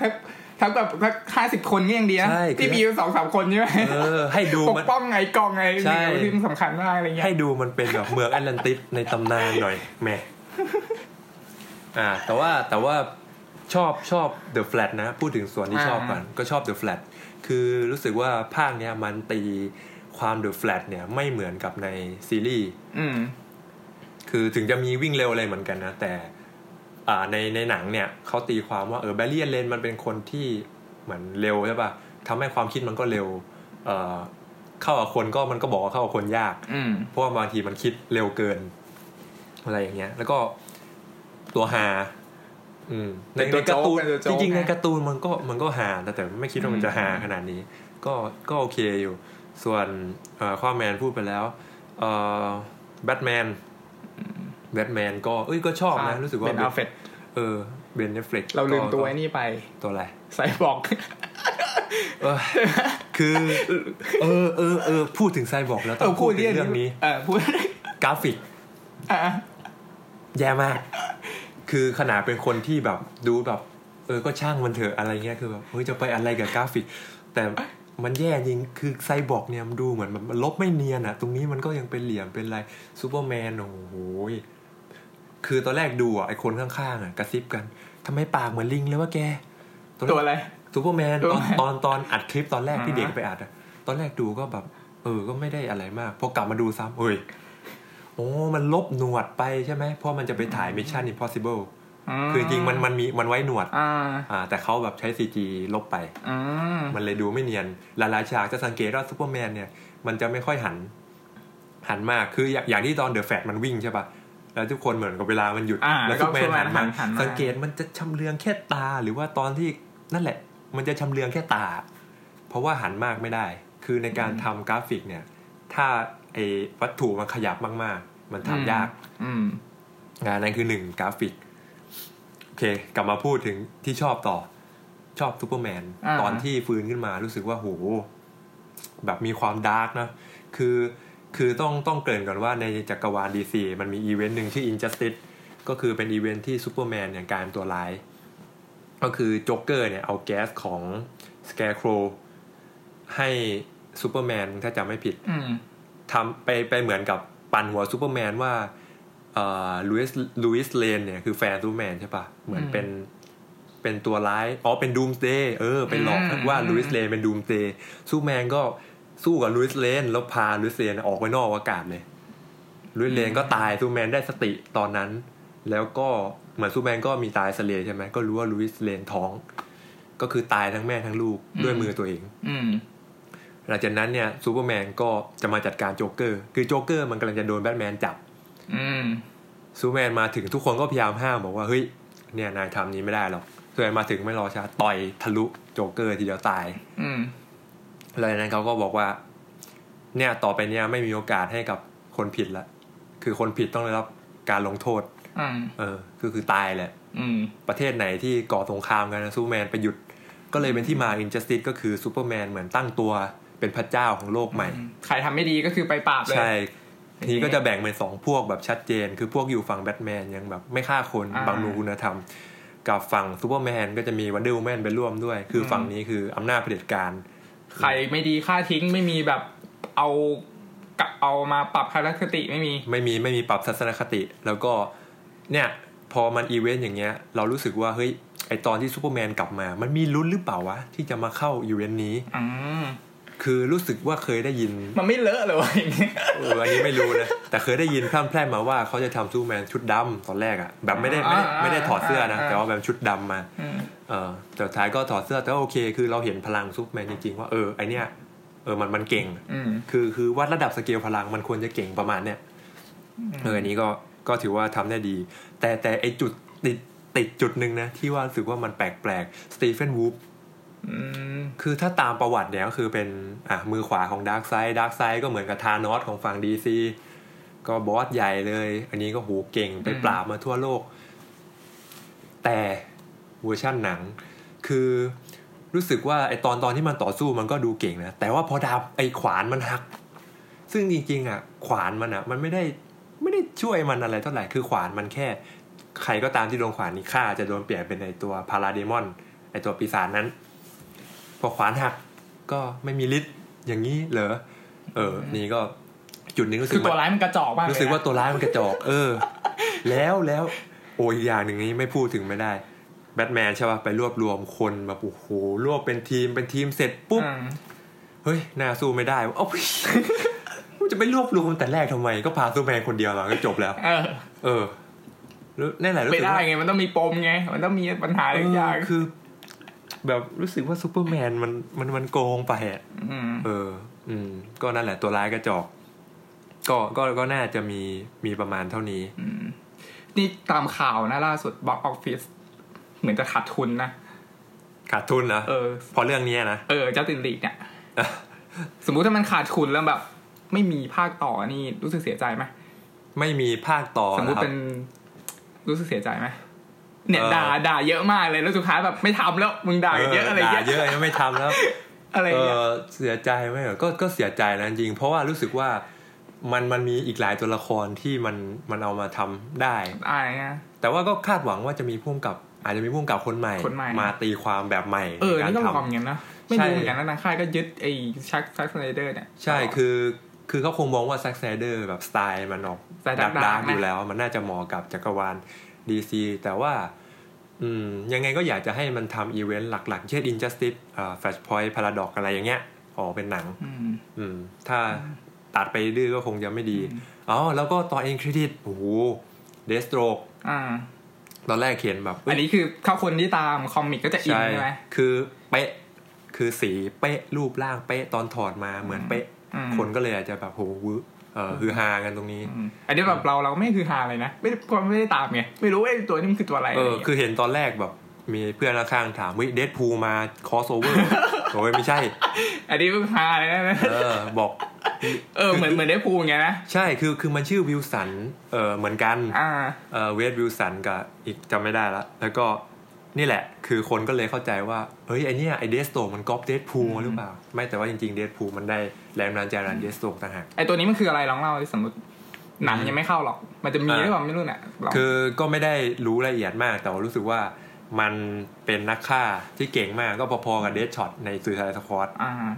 ทั้งแบบ50คนก็ยังดีนะที่มี 2-3 คนใช่มั้ยให้ดูมันป้องไงกองไงที่มันสำคัญมากอะไรเงี้ยให้ดูมันเป็นแบบเมืองแอตแลนติสในตำนานหน่อยแหมแต่ว่าชอบ The Flash นะพูดถึงส่วนที่ชอบก่อนก็ชอบ The Flash คือรู้สึกว่าภาคเนี้ยมันตีความ The Flash เนี่ยไม่เหมือนกับในซีรีส์คือถึงจะมีวิ่งเร็วอะไรเหมือนกันนะแต่ในหนังเนี่ยเขาตีความว่าแบรี่เลนมันเป็นคนที่เหมือนเร็วใช่ป่ะทำให้ความคิดมันก็เร็วเข้ากับคนก็มันก็บอกว่าเข้ากับคนยากเพราะว่าบางทีมันคิดเร็วเกินอะไรอย่างเงี้ยแล้วก็ตัวฮา ในการ์ตูนจริงๆในการ์ตูนมันก็หาแต่ไม่คิดว่ามันจะหาขนาดนี้ก็โอเคอยู่ส่วนAquamanพูดไปแล้วแบทแมนก็ก็ชอบนะรู้สึกว่าเป็นอัฟเฟตเบนเนฟเฟลกเราลืมตัวไอ้นี่ไปตัวอะไรไซบอร์กคือพูดถึงไซบอร์กแล้วต้องพูดเรื่องนี้พูดกราฟิกแย่มากคือขนาดเป็นคนที่แบบดูแบบก็ช่างมันเถอะอะไรเงี้ยคือแบบเฮ้ยจะไปอะไรกับกราฟิกแต่มันแย่จริงคือไซบอร์กเนี่ยมันดูเหมือนมันลบไม่เนียนอะตรงนี้มันก็ยังเป็นเหลี่ยมเป็นอะไรซูเปอร์แมนโอ้โหคือตอนแรกดูอ่ะไอคนข้างๆอ่ะกระซิบกันทำไมปากเหมือนลิงเลยวะแกตัวอะไรซูเปอร์แมนตอนอัดคลิปตอนแรกที่เด็กไปอัดอ่ะตอนแรกดูก็แบบก็ไม่ได้อะไรมากพอกลับมาดูซ้ำเฮ้ยโอ้มันลบหนวดไปใช่ไหมเพราะมันจะไปถ่าย Mission Impossible คือจริงมันมีมันไว้หนวดแต่เขาแบบใช้ CG ลบไปมันเลยดูไม่เนียนหลายๆฉากจะสังเกตว่าซูเปอร์แมนเนี่ยมันจะไม่ค่อยหันมากคืออย่างที่ตอน The Flash มันวิ่งใช่ป่ะแล้วทุกคนเหมือนกับเวลามันหยุดแล้วซูเปอร์แมนหันสังเกตมันจะชำเลืองแค่ตาหรือว่าตอนที่นั่นแหละมันจะชำเลืองแค่ตาเพราะว่าหันมากไม่ได้คือในการทำกราฟิกเนี่ยถ้าไอ้วัตถุมันขยับมากๆมันทำยากงานนั้นคือ1กราฟิกโอเคกลับมาพูดถึงที่ชอบต่อชอบซูเปอร์แมนตอนที่ฟื้นขึ้นมารู้สึกว่าโหแบบมีความดาร์กนะคือต้องเกริ่นก่อนว่าในจักรวาล DC มันมีอีเวนต์นึงชื่อ Injustice ก็คือเป็นอีเวนต์ที่ซูเปอร์แมนเนี่ยกลายเป็นตัวร้ายก็คือจ็อกเกอร์เนี่ยเอาแก๊สของ Scarecrow ให้ซูเปอร์แมนถ้าจำไม่ผิดทำไปเหมือนกับปั่นหัวซูเปอร์แมนว่าลูอิสเลนเนี่ยคือแฟนซูเปอร์แมนใช่ป่ะเหมือนเป็นตัวร้ายอ๋อเป็นดูมสเดย์เป็นหลอกว่าลูอิสเลนเป็นดูมสเดย์ซูเปอร์แมนก็สู้กับลูอิสเลนแล้วพาลูอิสเลนออกไปนอกอากาศเลยลูอิสเลนก็ตายซูเปอร์แมนได้สติตอนนั้นแล้วก็เหมือนซูเปอร์แมนก็มีตายสเลย์ใช่ไหมก็รู้ว่าลูอิสเลนท้องก็คือตายทั้งแม่ทั้งลูกด้วยมือตัวเองหลังจากนั้นเนี่ยซูเปอร์แมนก็จะมาจัดการโจ๊กเกอร์คือโจ๊กเกอร์มันกำลังจะโดนแบทแมนจับซูเปอร์แมนมาถึงทุกคนก็พยายามห้ามบอกว่าเฮ้ยเนี่ยนายทำนี้ไม่ได้หรอกซูเปอร์แมนมาถึงไม่รอช้าต่อยทะลุโจ๊กเกอร์ทีเดียวตายหลังจากนั้นเขาก็บอกว่าเนี่ยต่อไปเนี่ยไม่มีโอกาสให้กับคนผิดละคือคนผิดต้องได้รับการลงโทษคือตายแหละประเทศไหนที่ก่อสงครามกันนะซูเปอร์แมนไปหยุดก็เลยเป็นที่มา Injustice ก็คือซูเปอร์แมนเหมือนตั้งตัวเป็นพระเจ้าของโลกใหม่ใครทำไม่ดีก็คือไปปราบเลยใช่นี้ก็จะแบ่งเป็นสองพวกแบบชัดเจนคือพวกอยู่ฝั่งแบทแมนยังแบบไม่ฆ่าคนบำรุงคุณธรรมกับฝั่งซูเปอร์แมนก็จะมี Wonder Woman ไปร่วมด้วยคือฝั่งนี้คืออำนาจเผด็จการใครไม่ดีฆ่าทิ้งไม่มีแบบเอามาปรับทัศนคติไม่มีปรับทัศนคติแล้วก็เนี่ยพอมันอีเวนต์อย่างเงี้ยเรารู้สึกว่าเฮ้ยไอตอนที่ซูเปอร์แมนกลับมามันมีลุ้นหรือเปล่าวะที่จะมาเข้าอีเวนต์นี้คือรู้สึกว่าเคยได้ยินมันไม่เลอะเลยวะอย่างนี้อันนี้ไม่รู้นะแต่เคยได้ยินพร่ำแพร่มาว่าเขาจะทำซูเปอร์แมนชุดดำตอนแรกอะแบบไม่ได้ถอดเสื้อนะแต่ว่าแบบชุดดำมาแต่ท้ายก็ถอดเสื้อแต่โอเคคือเราเห็นพลังซูเปอร์แมนจริงๆว่าไอเนี้ยมันเก่งคือวัดระดับสเกลพลังมันควรจะเก่งประมาณเนี้ยอันนี้ก็ถือว่าทำได้ดีแต่ไอจุดติดจุดนึงนะที่ว่ารู้สึกว่ามันแปลกๆสตีเฟนวูฟคือถ้าตามประวัติเนี่ยก็คือเป็นมือขวาของดาร์กไซด์ก็เหมือนกับธานอสของฝั่ง DC ก็บอสใหญ่เลยอันนี้ก็โหเก่งไปปราบมาทั่วโลกแต่เวอร์ชั่นหนังคือรู้สึกว่าไอตอนที่มันต่อสู้มันก็ดูเก่งนะแต่ว่าพอดาบไอขวานมันหักซึ่งจริงๆขวานมันมันไม่ได้ช่วยมันอะไรเท่าไหร่คือขวานมันแค่ใครก็ตามที่โดนขวานนี้ฆ่าจะโดนเปลี่ยนเป็นไอตัวพาราเดมอนไอตัวปีศาจนั้นพอขวานหักก็ไม่มีฤทธิ์อย่างนี้เหรอนี่ก็จุดนี้รู้สึกคือตัวร้ายมันกระจอกมากรู้สึกว่าตัวร้ายมันกระจอกแล้วโอ้ยอย่างหนึ่งนี้ไม่พูดถึงไม่ได้แบทแมนใช่ป่ะไปรวบรวมคนแบบโอ้โหรวบเป็นทีมเสร็จปุ๊บเฮ้ยน่าสู้ไม่ได้เอ้ามันจะไปรวบรวมแต่แรกทำไมก็พาซูเปอร์แมนคนเดียวมาก็จบแล้วนั่นแหละรู้สึกว่าไม่ได้ไงมันต้องมีปมไงมันต้องมีปัญหาอะไรอย่างคือแบบรู้สึกว่าซูเปอร์แมนมันโกงไปก็นั่นแหละตัวร้ายกระจอกก็น่าจะมีประมาณเท่านี้นี่ตามข่าวนะล่าสุดบ็อกซ์ออฟฟิศ เหมือนจะขาดทุนนะขาดทุนเหรอพอเรื่องนี้นะJustice League เนี่ย สมมุติถ้ามันขาดทุนแล้วแบบไม่มีภาคต่อนี่รู้สึกเสียใจมั้ยไม่มีภาคต่อสมมุติเป็นรู้สึกเสียใจมั้ยเนี่ยด่าเยอะมากเลยแล้วสุดท้ายแบบไม่ทำแล้วมึงด่าเยอะอะไรเยอะยังไม่ทำแล้วอะไรเนี่ยเสียใจไหมก็เสียใจนะจริงเพราะว่ารู้สึกว่ามันมีอีกหลายตัวละครที่มันเอามาทำได้แต่ว่าก็คาดหวังว่าจะมีพุ่มกับอาจจะมีพุ่มกับคนใหม่มาตีความแบบใหม่ในการทำอย่างนั้นนะไม่รู้เหมือนกันนะค่ายก็ยึดไอ้แซ็กสไนเดอร์เนี่ยใช่คือเขาคงมองว่าแซ็กสไนเดอร์แบบสไตล์มันออกดาร์กอยู่แล้วมันน่าจะเหมาะกับจักรวาลDC แต่ว่ายังไงก็อยากจะให้มันทำอีเวนต์หลักๆเช่น Injustice Flashpoint Paradox อะไรอย่างเงี้ยอ๋อเป็นหนังถ้าตัดไปดื้อก็คงจะไม่ดีอ๋อแล้วก็ตอน End Credit โอ้โห Deathstroke ตอนแรกเห็นแบบอันนี้คือเข้าคนที่ตามคอมิกก็จะอินใช่มั้ยคือเป๊ะคือสีเป๊ะรูปร่างเป๊ะตอนถอดมาเหมือนเป๊ะคนก็เลยอาจจะแบบโหคือฮากันตรงนี้อันนี้แบบเราไม่คือฮาอะไรนะไม่ได้ตามไงไม่รู้ไอ้ตัวนี้มันคือตัวอะไรคือเห็นตอนแรกแบบมีเพื่อนข้างๆถามวิเดดพูลมาคอสโอเวอร์โอ้ยไม่ใช่อันนี้คือฮาเลยนะบอกเหมือนเดดพูลไงนะใช่คือมันชื่อวิลสันเหมือนกันเวดวิลสันกับอีกจำไม่ได้ละแล้วก็นี่แหละคือคนก็เลยเข้าใจว่าเฮ้ยไอเนี้ยไอเดสโตมันก๊อปเดดพูลหรือเปล่าไม่แต่ว่าจริงๆเดดพูลมันได้แรงบันดาลใจจากเดสโตต่างหากไอตัวนี้มันคืออะไรลองเล่าสมมติหนังยังไม่เข้าหรอกมันจะมีหรือเปล่าไม่รู้น่ะคือก็ไม่ได้รู้รายละเอียดมากแต่รู้สึกว่ามันเป็นนักฆ่าที่เก่งมากก็พอๆกับเดดช็อตใน Suicide Squad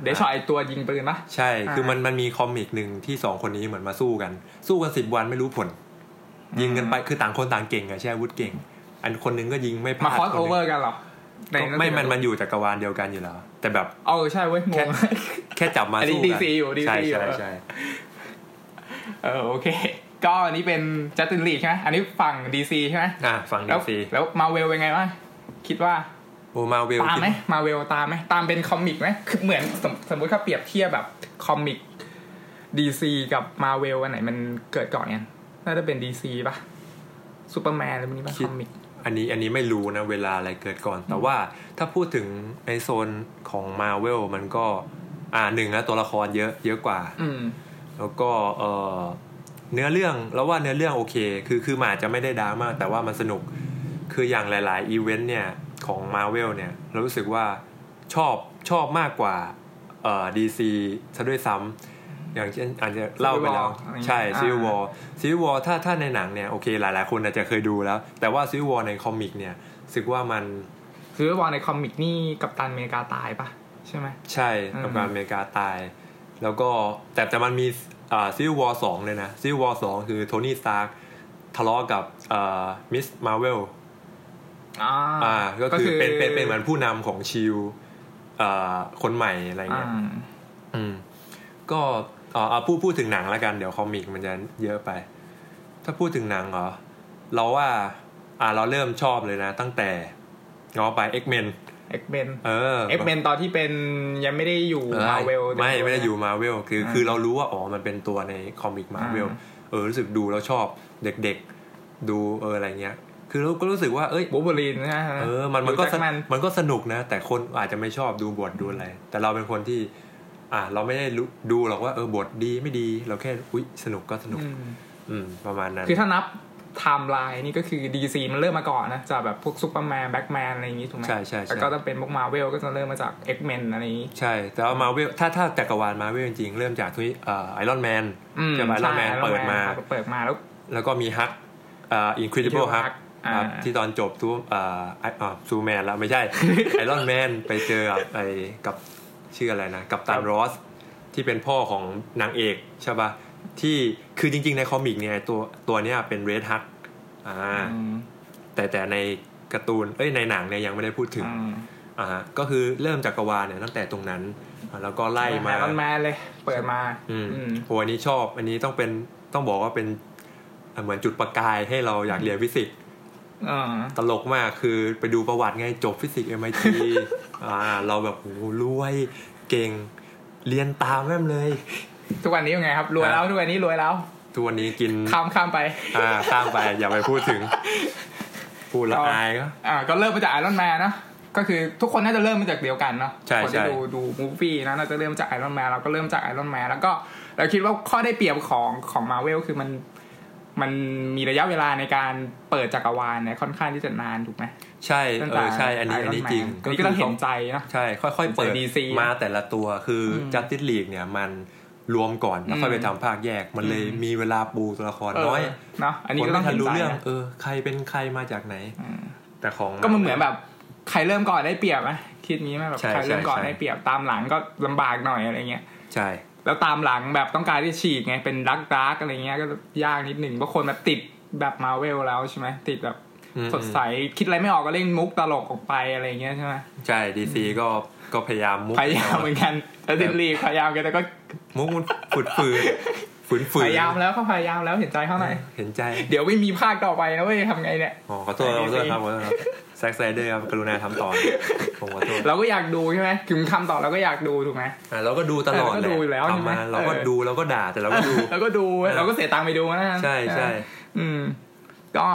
เดดช็อตไอตัวยิงปืนป่ะใช่คือมันมีคอมิกนึงที่2คนนี้เหมือนมาสู้กัน10วันไม่รู้ผลยิงกันไปคือต่างคนต่างเก่งอ่ะใช้อาวุธเก่งอันคนนึงก็ยิงไม่พลาดมาคอสโอเวอร์กันหรอไม่มันอยู่จักรวาลเดียวกันอยู่แล้วแต่แบบใช่เว้ยงงแค่จับมาสู้กัน DC อยู่ DC อยู่ใช่ๆโอเคก็อันนี้เป็น Justice League ใช่มั้ยอันนี้ฝั่ง DC ใช่มั้ยฝั่ง DC แล้ว Marvel เป็นไงวะคิดว่าโอ้ Marvel ตามมั้ย Marvel ตามมั้ยตามเป็นคอมิกมั้ยคือเหมือนสมมุติถ้าเปรียบเทียบแบบคอมิก DC กับ Marvel อันไหนมันเกิดก่อนกันน่าจะเป็น DC ป่ะซูเปอร์แมนอะไรพวกนี้ป่ะคอมิกอันนี้ไม่รู้นะเวลาอะไรเกิดก่อนแต่ว่าถ้าพูดถึงในโซนของ Marvel มันก็หนึ่งนะตัวละครเยอะกว่าแล้วก็เนื้อเรื่องแล้วว่าเนื้อเรื่องโอเคคือมันอาจจะไม่ได้ดราม่าแต่ว่ามันสนุกคืออย่างหลายๆอีเวนต์เนี่ยของ Marvel เนี่ยเรารู้สึกว่าชอบมากกว่าDC ซะด้วยซ้ำอย่างเช่นอาจจะเล่าไปแล้วใช่ Civil War ถ้าในหนังเนี่ยโอเคหลายๆคนอาจจะเคยดูแล้วแต่ว่า Civil War ในคอมิกเนี่ยรู้สึกว่ามัน Civil War ในคอมิกนี่กัปตันอเมริกาตายป่ะใช่ไหมใช่กัปตันอเมริกาตายแล้วก็แต่มันมีCivil War 2เลยนะ Civil War 2คือโทนี่สตาร์คทะเลาะกับมิสมาร์เวลก็คือเป็นเหมือนผู้นำของชิลคนใหม่อะไรเงี้ยก็พูดถึงหนังละกันเดี๋ยวคอมิกมันจะเยอะไปถ้าพูดถึงหนังเหรอเราว่าเราเริ่มชอบเลยนะตั้งแต่ย้อนไป X-Men X-Men ตอนที่เป็นยังไม่ได้อยู่ Marvel ไม่ได้อยู่ Marvel คือเรารู้ว่าอ๋อมันเป็นตัวในคอมิก Marvel รู้สึกดูแล้วชอบเด็กๆดูอะไรเงี้ยคือเราก็รู้สึกว่าเอ้ย Wolverine นะมันก็สนุกนะแต่คนอาจจะไม่ชอบดูบทดูอะไรแต่เราเป็นคนที่เราไม่ได้ดูหรอกว่าบทดีไม่ดีเราแค่อุ๊ยสนุกก็สนุกประมาณนั้นคือถ้านับไทม์ไลน์นี่ก็คือ DC มันเริ่มมาก่อนนะจากแบบพวกซุปเปอร์แมนแบทแมนอะไรอย่างงี้ถูกมั้ยใช่ๆแล้วก็ถ้าเป็นพวก Marvel ก็จะเริ่มมาจาก X-Men อะไรอย่างงี้ใช่แต่ว่า Marvel ถ้าจักรวาล Marvel จริงๆเริ่มจากที่Iron Man ใช่มั้ย Iron Man เปิดมาแล้วก็มี Hulk Incredible Hulk ที่ตอนจบตัวซูแมนแล้วไม่ใช่ Iron Man ไปเจอไอ้กับชื่ออะไรนะกัปตันรอสที่เป็นพ่อของนางเอกใช่ป่ะที่คือจริงๆในคอมิกเนี่ยตัวเนี้ยเป็นเรดฮักแต่ในการ์ตูนในหนังเนี่ยยังไม่ได้พูดถึงก็คือเริ่มจากจักรวาลเนี่ยตั้งแต่ตรงนั้นแล้วก็ไล่มาต้นมาเลยเปิดมาโหอันนี้ชอบอันนี้ต้องบอกว่าเป็นเหมือนจุดประกายให้เราอยากเรียนฟิสิกส์ตลกมากคือไปดูประวัติไงจบฟิสิกส์ MIT เราแบบโหรวยเก่งเรียนตามแม่มเลยทุกวันนี้ยังไงครับรวยแล้วทุกวันนี้รวยแล้วทุกวันนี้กินข้ามไปอย่าไปพูดถึง พูดละอายก็ก็เริ่มมาจาก Iron Man นะก็คือทุกคนน่าจะเริ่มมาจากเดียวกันเนาะคนที่ดูมูฟวี่นะน่าจะเริ่มจาก Iron Man เราก็เริ่มจาก Iron Man แล้วก็เราคิดว่าข้อได้เปรียบของ Marvel คือมันมีระยะเวลาในการเปิดจักรวาลเนี่ยค่อนข้างที่จะนานถูกไหมใช่ใช่อันนี้จริงก็ต้องเห็นใจนะใช่ค่อยๆเปิดมาแต่ละตัวคือ Justice League เนี่ยมันรวมก่อนแล้วค่อยไปทำภาคแยกมันเลยมีเวลาปูตัวละครน้อยเนาะอันนี้ก็ต้องรู้เรื่องใครเป็นใครมาจากไหนแต่ของก็มันเหมือนแบบใครเริ่มก่อนได้เปรียบมั้ยคิดงี้มั้ยแบบใครเริ่มก่อนได้เปรียบตามหลังก็ลำบากหน่อยอะไรเงี้ยใช่แล้วตามหลังแบบต้องการที่ฉีกไงเป็นดาร์กอะไรเงี้ยก็ยากนิดนึงเพราะคนแบบติดแบบ Marvel แล้วใช่มั้ยติดแบบสดใสคิดอะไรไม่ออกก็เล่นมุกตลกออกไปอะไรเงี้ยใช่มั้ยใช่ DC ก็พยายามมุกเหมือนกันแต่ดิลีพยายามแต่ก็มุกมันฝืนพยายามแล้วเห็นใจเท่าไหร่เห็นใจเดี๋ยวไม่มีภาคต่อไปนะเว้ยทำไงเนี่ยอ๋อขอโทษครับแซกไซเดอร์ครับกรุณาทำต่อผมขอโทษเราก็อยากดูใช่ไหมถึงทำต่อเราก็อยากดูถูกไหมเราก็ดูตลอดเลยทำมาเราก็ดูเราก็ด่าแต่เราก็ดูเราก็เสียตังค์ไปดูนะใช่ก็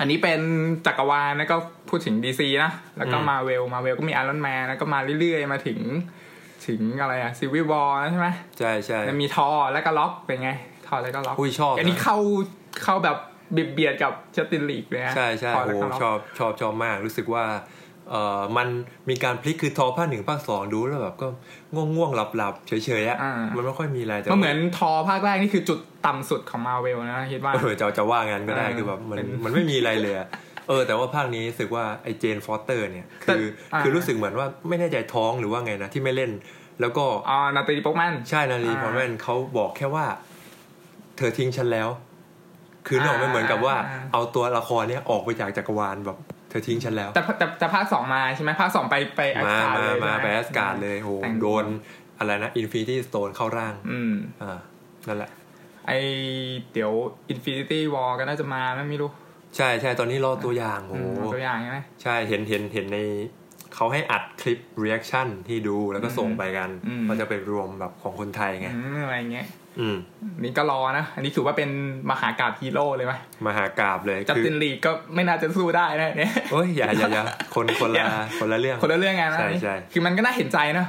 อันนี้เป็นจักรวาลแล้วก็พูดถึง DC นะแล้วก็ Marvel ก็มี Iron Man แล้วก็มาเรื่อยๆมาถึงอะไรอ่ะ Civil War นะใช่ไหมใช่ๆแล้วมีทอแล้วก็ล็อกเป็นไงทอแล้วก็ล็อกอุ้ยชอบอันนี้เข้าแบบเบียดกับ Justice League เลยนะใช่ๆโอ้ชอบมากรู้สึกว่ามันมีการพลิกคือทอภาค1ภาค2ดูแล้วแบบก็ง่วงๆหลับๆเฉยๆอ่ะมันไม่ค่อยมีอะไรแต่มันเหมือนทอภาคแรกนี่คือจุดต่ำสุดของ Marvel นะคิดว่าจะว่างั้นก็ได้คือแบบมันไม่มีอะไรเลยแต่ว่าภาคนี้รู้สึกว่าไอ้เจนฟอสเตอร์เนี่ยคือรู้สึกเหมือนว่าไม่แน่ใจท้องหรือว่าไงนะที่ไม่เล่นแล้วก็นาตาลีพอร์ตแมนใช่นาตาลีพอร์ตแมนเขาบอกแค่ว่าเธอทิ้งฉันแล้วคือหน่อยมันเหมือนกับว่าเอาตัวละครเนี่ยออกไปจากจักรวาลแบบเธอทิ้งฉันแล้วแต่ภาค2มาใช่มั้ยภาค2ไปแอสการ์ดเลยมาไปแอสการ์ดเลยโหโดนอะไรนะอินฟินิตี้สโตนเข้าร่างนั่นแหละไอ้เดี๋ยวอินฟินิตี้วอร์ก็น่าจะมาไม่รู้ใช่ใช่ตอนนี้รอตัวอย่างโหตัวอย่างใช่ไหมใช่เห็นในเขาให้อัดคลิป reaction ที่ดูแล้วก็ส่งไปกันเขาจะไปรวมแบบของคนไทยไงอะไรเงี้ยนี่ก็รอนะอันนี้ถือว่าเป็นมหากาพย์ฮีโร่เลยไหมมหากาพย์เลยจัสตินลีกก็ไม่น่าจะสู้ได้นะเนี่ยโอ้ยอย่าคนละเรื่องคนละเรื่องไงนะใช่คือมันก็น่าเห็นใจนะ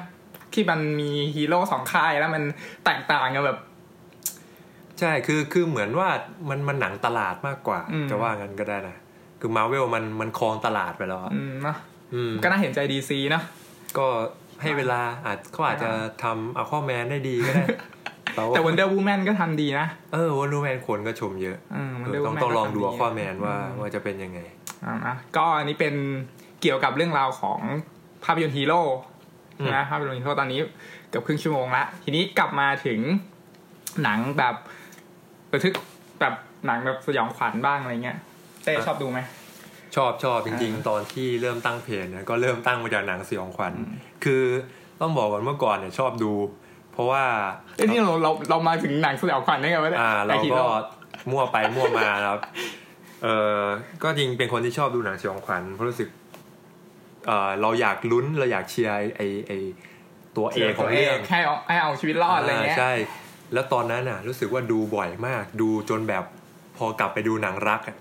ที่มันมีฮีโร่สองค่ายแล้วมันแตกต่างกันแบบใช่คือเหมือนว่ามันหนังตลาดมากกว่าจะว่างั้นก็ได้นะคือ Marvel มันครองตลาดไปแล้วอ่ะนะก็น่าเห็นใจ DC นะก็ให้เวลาอาจจะทำAquaman ได้ดีก็ได้แต่ Wonder Woman ก็ทำดีนะWonder Woman คนก็ชมเยอะต้องลองดูAquaman ว่าจะเป็นยังไงก็อันนี้เป็นเกี่ยวกับเรื่องราวของภาพยนตร์ฮีโร่นะภาพยนตร์ฮีโร่ตอนนี้เกือบครึ่งชั่วโมงละทีนี้กลับมาถึงหนังแบบระทึกแบบหนังแบบสยองขวัญบ้างอะไรเงี้ยเต้ชอบดูไหมชอบจริงๆตอนที่เริ่มตั้งเพจนะก็เริ่มตั้งมาจากหนังสยองขวัญคือต้องบอกก่อนเมื่อก่อนเนี่ยชอบดูเพราะว่านี่เรามาถึงหนังสยองขวัญได้ไงวะเนี่ยเราก็มั่วไปมั่วมาครับก็จริงเป็นคนที่ชอบดูหนังสยองขวัญเพราะรู้สึกเราอยากลุ้นเราอยากเชียร์ไอตัวเอกของเรื่องให้เอาชีวิตรอดอะไรเงี้ยใช่แล้วตอนนั้นน่ะรู้สึกว่าดูบ่อยมากดูจนแบบพอกลับไปดูหนังรักอ่ะ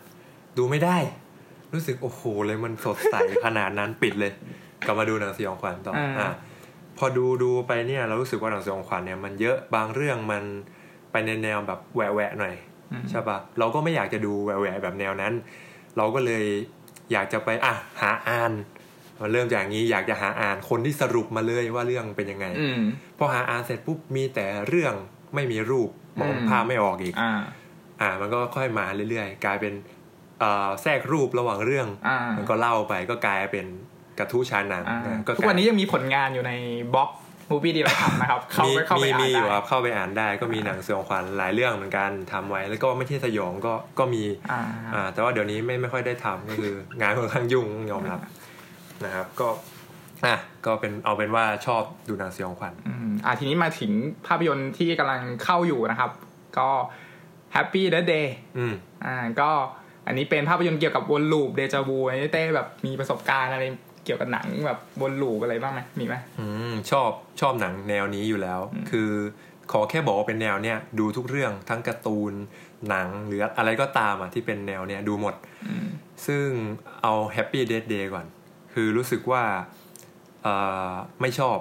ดูไม่ได้รู้สึกโอ้โหเลยมันสดใส ขนาดนั้นปิดเลยกลับมาดูหนังสยองขวัญต่อพอดูไปเนี่ยเรารู้สึกว่าหนังสยองขวัญเนี่ยมันเยอะบางเรื่องมันไปในแนวแบบแหวะๆหน่อยใช่ป่ะเราก็ไม่อยากจะดูแหวะๆแบบแนวนั้นเราก็เลยอยากจะไปหาอ่านมันเริ่มจากนี้อยากจะหาอ่านคนที่สรุปมาเลยว่าเรื่องเป็นยังไงพอหาอ่านเสร็จปุ๊บมีแต่เรื่องไม่มีรูปมองภาพไม่ออกอีกมันก็ค่อยมาเรื่อยๆกลายเป็นแทรกรูประหว่างเรื่องมันก็เล่าไปก็กลายเป็นกระทู้ชาหนังทุกวันนี้ยังมีผลงานอยู่ในบล็อก Movie Delight Club นะครับ เข้าไปอ่านได้มีอยู่ครับเข้าไปอ่านได้ก็มีหนังสยองขวัญหลายเรื่องเหมือนกันทำไว้แล้วก็ไม่ใช่สยองก็มีแต่ว่าเดี๋ยวนี้ไม่ค่อยได้ทำก็คืองานค่อนข้างยุ่งยอมรับนะครับก็เป็นเอาเป็นว่าชอบดูหนังสยองขวัญทีนี้มาถึงภาพยนตร์ที่กำลังเข้าอยู่นะครับก็ Happy Death Day ก็อันนี้เป็นภาพยนตร์เกี่ยวกับวนลูปเดจาวูอันนี้เต้แบบมีประสบการณ์อะไรเกี่ยวกับหนังแบบวนลูปอะไรบ้างมั้ยมีมั้ยชอบหนังแนวนี้อยู่แล้วคือขอแค่บอกว่าเป็นแนวเนี้ยดูทุกเรื่องทั้งการ์ตูนหนังหรืออะไรก็ตามที่เป็นแนวเนี้ยดูหมด ซึ่งเอา Happy Death Day ก่อนคือรู้สึกว่าไม่ชอบ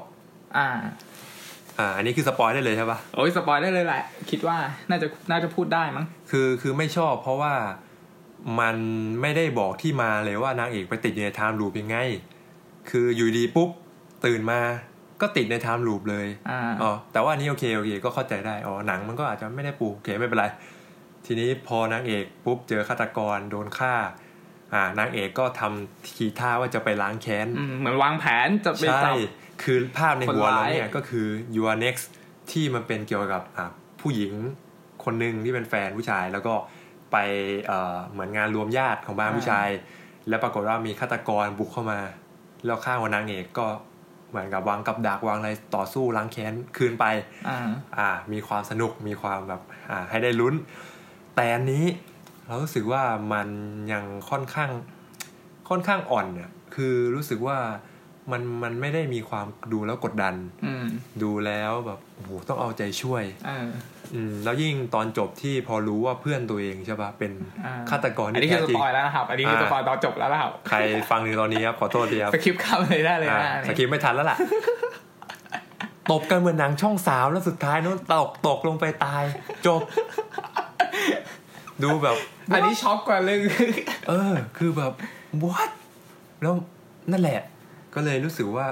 อันนี้คือสปอยได้เลยใช่ปะโอ้ยสปอยได้เลยแหละคิดว่าน่าจะพูดได้มั้งคือไม่ชอบเพราะว่ามันไม่ได้บอกที่มาเลยว่านางเอกไปติดอยู่ในไทม์ลูปยังไงคืออยู่ดีปุ๊บตื่นมาก็ติดในไทม์ลูปเลยอ๋อแต่ว่านี่โอเคก็เข้าใจได้อ๋อหนังมันก็อาจจะไม่ได้ปูโอเคไม่เป็นไรทีนี้พอนางเอกปุ๊บเจอฆาตกรโดนฆ่านางเอกก็ทำทีท่าว่าจะไปล้างแค้นเหมือนวางแผนจะไปจับคือภาพในหัวเราเนี่ยก็คือ Your Next ที่มันเป็นเกี่ยวกับผู้หญิงคนนึงที่เป็นแฟนผู้ชายแล้วก็ไปเหมือนงานรวมญาติของบ้านผู้ชายแล้วปรากฏว่ามีฆาตกรบุกเข้ามาแล้วฆ่าหัวนางเอกก็เหมือนกับวางกับดักวางอะไรต่อสู้ล้างแค้นคืนไปมีความสนุกมีความแบบให้ได้ลุ้นแต่อันนี้เรารู้สึกว่ามันยังค่อนข้างอ่อนเนี่ยคือรู้สึกว่ามันไม่ได้มีความดูแล้วกดดันดูแล้วแบบโอ้โหต้องเอาใจช่วยแล้วยิ่งตอนจบที่พอรู้ว่าเพื่อนตัวเองใช่ป่ะเป็นฆาตกรที่แท้จริงอันนี้คือสปอยแล้วนะครับอันนี้คือสปอยตอนจบแล้วนะครับใครฟังอยู่ตอนนี้ครับขอโทษทีครับสคริปต์ข้ามเลยได้เลยนะสคริปต์ไม่ทันแล้วล่ะตบกันเหมือนหนังช่อง3แล้วสุดท้ายนู้นตกลงไปตายจบดูแบบอันนี้ช็อกกว่าเลยคือแบบ what แล้วนั่นแหละก็เลยรู้สึกว่า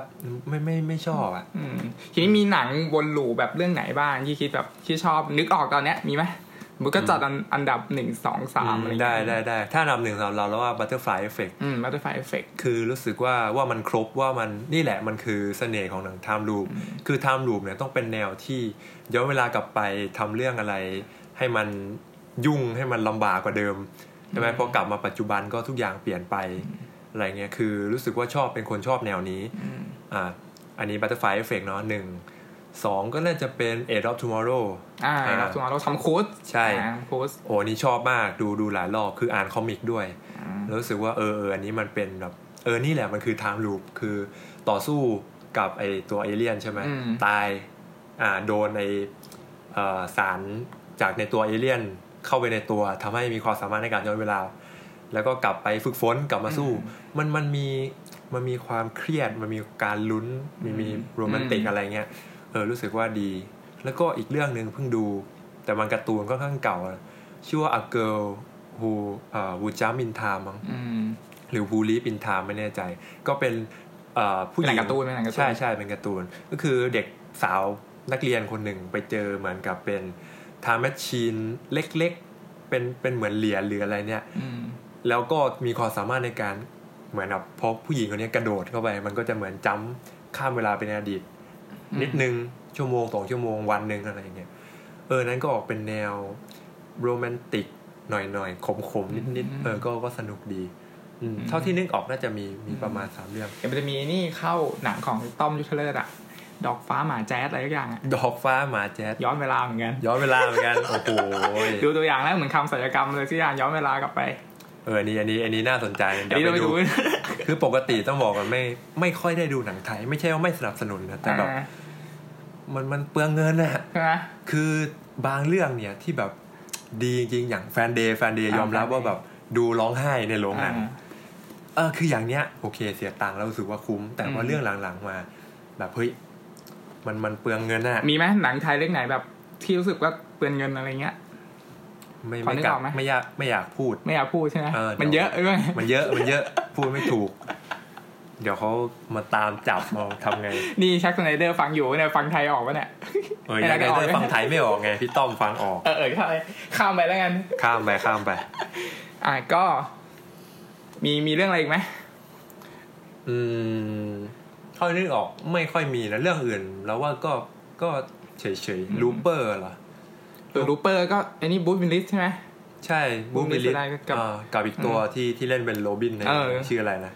ไม่ชอบอ่ะทีนี้มีหนังวนลูปแบบเรื่องไหนบ้างที่คิดแบบที่ชอบนึกออกตอนเนี้ยมีไหมมันก็จัดอันดับ 1 2 3อะไรได้ถ้าอันดับ1สำหรับเราแล้วว่า Butterfly Effect Butterfly Effect คือรู้สึกว่ามันครบว่ามันนี่แหละมันคือเสน่ห์ของหนัง Time Loop คือ Time Loop เนี่ยต้องเป็นแนวที่ย้อนเวลากลับไปทำเรื่องอะไรให้มันยุ่งให้มันลำบากกว่าเดิมใช่ไหมพอกลับมาปัจจุบันก็ทุกอย่างเปลี่ยนไปอะไรเงี้ยคือรู้สึกว่าชอบเป็นคนชอบแนวนี้อันนี้ Butterfly Effect เนาะ1 2ก็น่าจะเป็น A Drop Tomorrow A Drop Tomorrow ทำโค้ดใช่โค้ดโอ้นี่ชอบมากดูหลายรอบคืออ่านคอมิกด้วยแล้วรู้สึกว่าอันนี้มันเป็นแบบนี่แหละมันคือ Time Loop คือต่อสู้กับไอตัวเอเลี่ยนใช่ไหมตายโดนไอสารจากในตัวเอเลี่ยนเข้าไปในตัวทำให้มีความสามารถในการย้อนเวลาแล้วก็กลับไปฝึกฝนกลับมาสู้มันมีความเครียดมันมีการลุ้นมีโรแมนติกอะไรเงี้ยรู้สึกว่าดีแล้วก็อีกเรื่องนึงเพิ่งดูแต่มันการ์ตูนค่อนข้างเก่าชื่อว่า A Girl Who Jumped in Time มั้งหรือ Who Leap in Time ไม่แน่ใจก็เป็นผู้หญิงการ์ตูนมั้ยใช่เป็นการ์ตูนก็คือเด็กสาวนักเรียนคนหนึ่งไปเจอเหมือนกับเป็นไทม์แมชชีนเล็กๆเป็นเหมือนเหรียญหรืออะไรเนี่ยแล้วก็มีความสามารถในการเหมือนแบบพอผู้หญิงคนนี้กระโดดเข้าไปมันก็จะเหมือนจั๊มข้ามเวลาไปในอดีตนิดนึงชั่วโมง2ชั่วโมงวันนึงอะไรอย่างเงี้ยนั้นก็ออกเป็นแนวโรแมนติกหน่อยๆขมๆนิดๆก็สนุกดีเท่าที่นึกออกน่าจะมีประมาณ3เรื่องมันจะมีนี่เข้าหนังของต้อมยุทธเลิศอ่ะดอกฟ้าหมาแจ๊สอะไรทุกอย่างอ่ะดอกฟ้าหมาแจ๊สย้อนเวลาเหมือนกันโอ้โหดูตัวอย่างแล้วเหมือนคำศัลยกรรมเลยที่ย้อนเวลากลับไปอันนี้น่าสนใจเดี๋ยวไปดูคือปกติต้องบอกกันไม่ค่อยได้ดูหนังไทยไม่ใช่ว่าไม่สนับสนุนนะแต่แบบมันเปลืองเงินนะคือบางเรื่องเนี่ยที่แบบดีจริงอย่างแฟนเดย์ยอมรับว่าแบบดูร้องไห้ในโรงหนังคืออย่างเนี้ยโอเคเสียตังค์แล้วรู้สึกว่าคุ้มแต่ว่าเรื่องหลังๆมาแบบเฮ้ยมันเปลืองเงินนะมีไหมหนังไทยเรื่องไหนแบบที่รู้สึกว่าเปลืองเงินอะไรเงี้ยไม่อยากพูดใช่ไหมมันเยอะพูดไม่ถูกเดี๋ยวเขามาตามจับเราทำไงนี่ชักสไนเดอร์ฟังอยู่เนี่ยฟังไทยออกป่ะเนี่ยชักสไนเดอร์ฟังไทยไม่ออกไงพี่ต้อมฟังออกข้ามไปแล้วกันข้ามไปก็มีเรื่องอะไรอีกไหมเท่านึกออกไม่ค่อยมีนะเรื่องอื่นแล้วว่าก็เฉยๆลูปเปอร์เหรอลูปเปอร์ก็ไอ้นี่บูธวินลิสใช่ไหมใช่บูธวินลิสกับอีกตัวที่เล่นเป็นโรบินนะชื่ออะไรนะ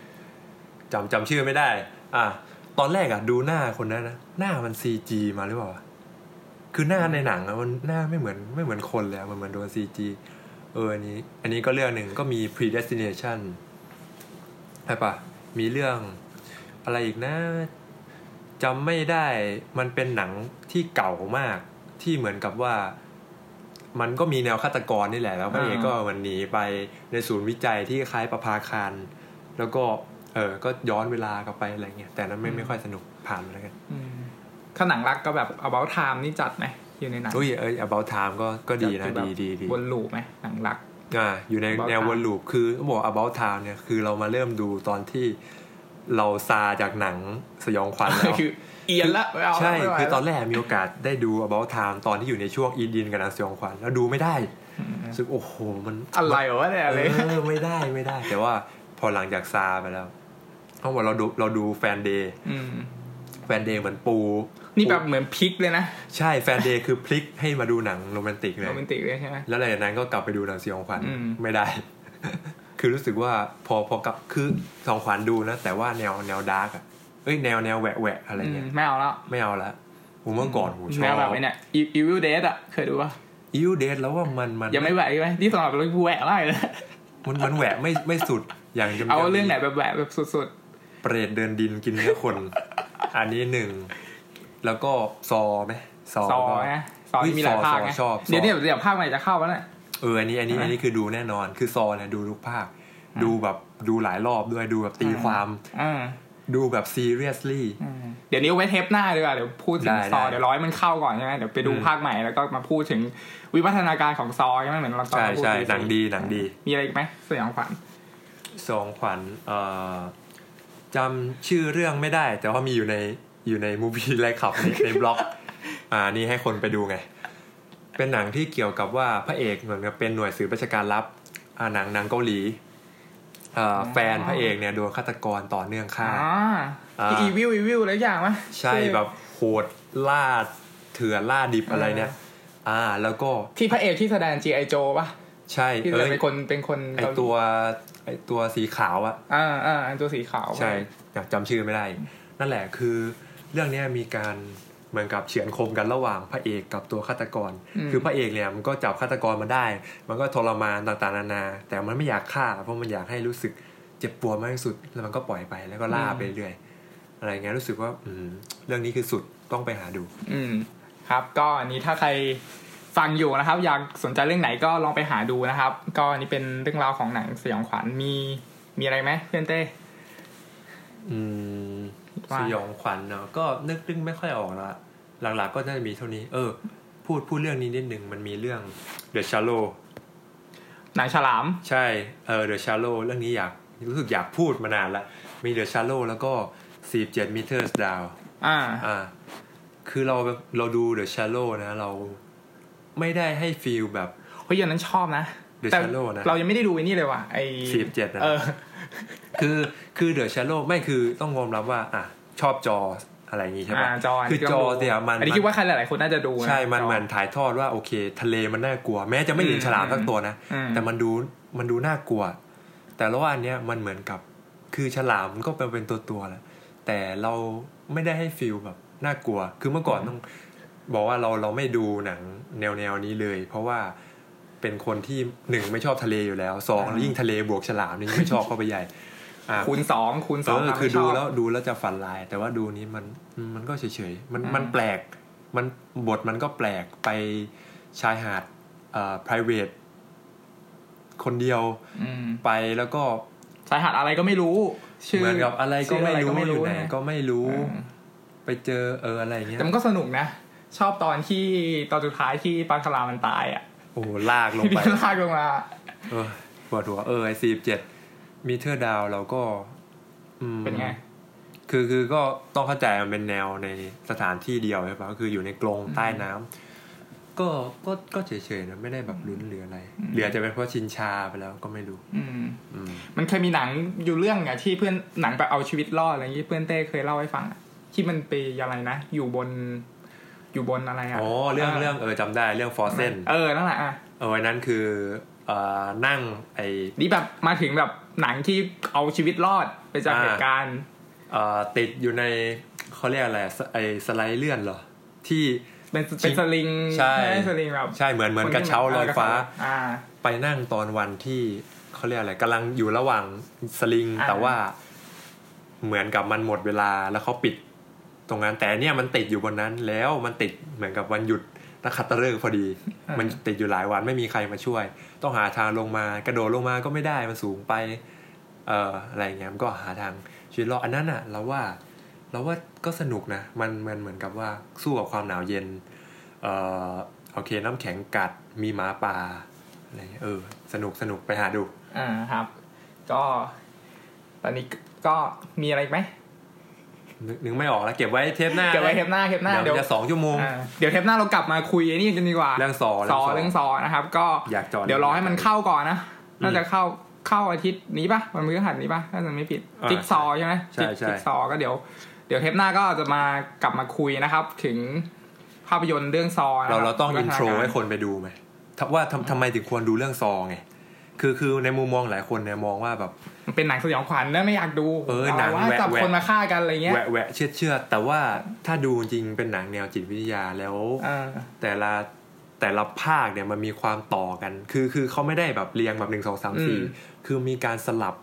จำชื่อไม่ได้ตอนแรกดูหน้าคนนั้นนะหน้ามัน CG มาหรือเปล่าคือหน้าในหนังมันหน้าไม่เหมือนคนเลยมันเหมือนโดน CG อันนี้ก็เรื่องนึงก็มี Predestination ใช่ป่ะมีเรื่องอะไรอีกนะจำไม่ได้มันเป็นหนังที่เก่ามากที่เหมือนกับว่า มันก็มีแนวฆาตกรนี่แหละแล้วพระเอกก็มันหนีไปในศูนย์วิจัยที่คล้ายประภาคารแล้วก็ก็ย้อนเวลากลับไปอะไรเงี้ยแต่นั้นไม่ค่อยสนุกผ่านไปแล้วกันถ้าหนังรักก็แบบ About Time นี่จัดไหมอยู่ในหนังอุ้ยAbout Time ก็ดีนะดีวนลูปไหมหนังรักอยู่ในแนววนลูปคือบอก About Time เนี่ยคือเรามาเริ่มดูตอนที่เราซาจากหนังสยองขวัญแล้วคือเอียนละใช่คือตอนแรกมีโอกาสได้ดู About Time ตอนที่อยู่ในช่วงอินกับหนังสยองขวัญแล้วดูไม่ได้รู้สึกโอ้โหมันอะไรวะเนี่ยไม่ได้แต่ว่าพอหลังจากซาไปแล้วเขาบอกเราดูแฟนเดย์เหมือนปูนี่แบบเหมือนพลิกเลยนะใช่แฟนเดย์คือพลิกให้มาดูหนังโรแมนติกเลยใช่ไหมแล้วหลังจากนั้นก็กลับไปดูหนังสยองขวัญไม่ได้คือรู้สึกว่าพอกับคือสองขวัญดูนะแต่ว่าแนวดาร์กอ่ะแนวแหวะอะไรเงี้ยไม่เอาแล้วผมเมื่อก่อนผมชอบแนวแบบนี้เนี่ยอีวิลเดทอ่ะเคยดูป่ะอีวิลเดทแล้วว่ามันยังไม่แหวะใช่ไหมที่สำหรับเราแหวะได้เลยมันแหวะไม่สุดอย่างเอาเรื่องไหนแบบแหวะแบบสุดๆเปรตเดินดินกินเนื้อคนอันนี้หนึ่งแล้วก็ซอมีหลายภาคไงเดี๋ยวภาคใหม่จะเข้าแล้วเนี่ยอันนี้คือดูแน่นอนคือซอเนี่ยดูทุกภาคดูแบบดูหลายรอบด้วยดูแบบตีความดูแบบ seriously เดี๋ยวนี้ไว้เทปหน้าดีกว่าเดี๋ยวพูดถึงซอเดี๋ยวร้อยมันเข้าก่อนใช่ไหมเดี๋ยวไปดูภาคใหม่แล้วก็มาพูดถึงวิวัฒนาการของซอใช่ไหมเหมือนเราตอนพูดใช่หนังดีมีอะไรอีกไหมสยองขวัญจำชื่อเรื่องไม่ได้แต่ว่ามีอยู่ใน Movie Delight Club ในบล็อกนี่ให้คนไปดูไงเป็นหนังที่เกี่ยวกับว่าพระเอกเหมือนกับเป็นหน่วยสืบราชการลับหนังเกาหลีแฟนพระเอกเนี่ยโดนฆาตกรต่อเนื่องฆ่าอีวิวอะไรอย่างมั้ยใช่แบบโหดล่าเถื่อนล่าดิบอะไรเนี่ยแล้วก็ที่พระเอกที่แสดง G.I. Joe ป่ะใช่เป็นคนไอตัวสีขาวอ่ะตัวสีขาวใช่จำชื่อไม่ได้นั่นแหละคือเรื่องนี้มีการเหมือนกับเฉือนคมกันระหว่างพระเอกกับตัวฆาตกรคือพระเอกเนี่ยมันก็จับฆาตกรมาได้มันก็ทรมานต่างๆนานาแต่มันไม่อยากฆ่าเพราะมันอยากให้รู้สึกเจ็บปวดมากที่สุดแล้วมันก็ปล่อยไปแล้วก็ล่าไปเรื่อยอะไรเงี้ยรู้สึกว่าเรื่องนี้คือสุดต้องไปหาดูครับก็อันนี้ถ้าใครฟังอยู่นะครับอยากสนใจเรื่องไหนก็ลองไปหาดูนะครับก็นี่เป็นเรื่องราวของหนังสยองขวัญมีอะไรไหมเพื่อนเต้สยองขวัญเนาะก็นึกไม่ค่อยออกละหลักๆก็น่าจะมีเท่านี้พูดเรื่องนี้นิดนึงมันมีเรื่อง The Shallow หนังฉลามใช่The Shallow เรื่องนี้รู้สึกอยากพูดมานานละมี The Shallow แล้วก็17 Meters Down คือเราดู The Shallow นะเราไม่ได้ให้ฟีลแบบเฮ้ยอย่างนั้นชอบนะ The Shallow นะเรายังไม่ได้ดูไอ้นี่เลยว่ะไอ้17นะคือ The Shallow ไม่คือต้องยอมรับว่าชอบจออะไรอย่างงี้ใช่ป่ะคือจอเนี่ยมันอันนี้คิดว่าใครหลายๆคนน่าจะดูใช่มันถ่ายทอดว่าโอเคทะเลมันน่ากลัวแม้จะไม่เห็นฉลามสักตัวนะแต่มันดูน่ากลัวแต่ละว่าอันเนี้ยมันเหมือนกับคือฉลามก็เป็นตัวๆแหละแต่เราไม่ได้ให้ฟีลแบบน่ากลัวคือเมื่อก่อนต้องบอกว่าเราไม่ดูหนังแนวนี้เลยเพราะว่าเป็นคนที่1ไม่ชอบทะเลอยู่แล้ว2แล้วยิ่งทะเลบวกฉลามนี่ไม่ชอบเข้าไปใหญ่คูณ2คือดูแล้วจะฝันลายแต่ว่าดูนี้มันก็เฉยๆมันแปลกมันบทมันก็แปลกไปชายหาดprivate คนเดียวไปแล้วก็ชายหาดอะไรก็ไม่รู้เหมือนกับอะไรก็ไม่รู้อยู่ไหนก็ไม่รู้ไปเจออะไรอย่างเงี้ยแต่มันก็สนุกนะชอบตอนสุดท้ายที่ปลาฉลามมันตายอ่ะโอ้ลากลงไปลากลงมาปวดหัวไอ้47มีเทอร์ดาวเราก็เป็นไงคือก็ต้องเข้าใจมันเป็นแนวในสถานที่เดียวใช่ป่ะก็คืออยู่ในกรงใต้น้ำก็เฉยๆนะไม่ได้แบบลุ้นหรืออะไรเหลือจะเป็นเพราะชินชาไปแล้วก็ไม่รู้มันเคยมีหนังอยู่เรื่องไงที่เพื่อนหนังแบบเอาชีวิตรอดอะไรอย่างงี้เพื่อนเต้เคยเล่าให้ฟังที่มันไปอะไรนะอยู่บนอะไรอ่ะอ๋อเรื่องจำได้เรื่อง Frozen นั่นแหละวันนั้นคือนั่งไอ้นี่แบบมาถึงแบบหนังที่เอาชีวิตรอดไปจากเหตุการณ์ติดอยู่ในเขาเรียกอะไรไอ้สไลด์เลื่อนเหรอที่เป็นสลิงใช่สลิงแบบใช่เหมือนกระเช้าลอยฟ้าไปนั่งตอนวันที่เขาเรียกอะไรกำลังอยู่ระหว่างสลิงแต่ว่าเหมือนกับมันหมดเวลาแล้วเขาปิดตรงนั้นแต่เนี่ยมันติดอยู่บนนั้นแล้วมันติดเหมือนกับวันหยุด นักขัตฤกษ์พอดีมันติดอยู่หลายวันไม่มีใครมาช่วยต้องหาทางลงมากระโดดลงมาก็ไม่ได้มันสูงไปอะไรเงี้ยมันก็หาทางชีวิตรอดอันนั้นน่ะเราว่าก็สนุกนะมันเหมือนกับว่าสู้กับความหนาวเย็นโอเคน้ำแข็งกัดมีหมาป่าอะไรสนุกไปหาดูครับก็ตอนนี้ก็มีอะไรไหมนึกไม่ออกแล้วเก็บไว้เทปหน้าเดี๋ยวจะ2ชั่วโมงเดี๋ยวเทปหน้าเรากลับมาคุยไอ้นี่กันดีกว่าเรื่องสอนะครับก็เดี๋ยวรอให้มันเข้าก่อนนะน่าจะเข้าอาทิตย์นี้ป่ะวันพฤหัสนี้ป่ะถ้าจำไม่ผิดจิ๊กซอใช่มั้ยจิ๊กซอก็เดี๋ยวเทปหน้าก็จะมากลับมาคุยนะครับถึงภาพยนตร์เรื่องซอเราต้องอินโทรให้คนไปดูมั้ยว่าทำไมถึงควรดูเรื่องซอไงคือในมุมมองหลายคนเนี่ยมองว่าแบบมันเป็นหนังสยองขวัญนะไม่อยากดูหนังว่าจับคนมาฆ่ากันอะไรเงี้ยแหวะเชื่อแต่ว่าถ้าดูจริงเป็นหนังแนวจิตวิทยาแล้วแต่ละภาคเนี่ยมันมีความต่อกันคือเขาไม่ได้แบบเรียงแบบ1 2 3 4คือมีการสลับ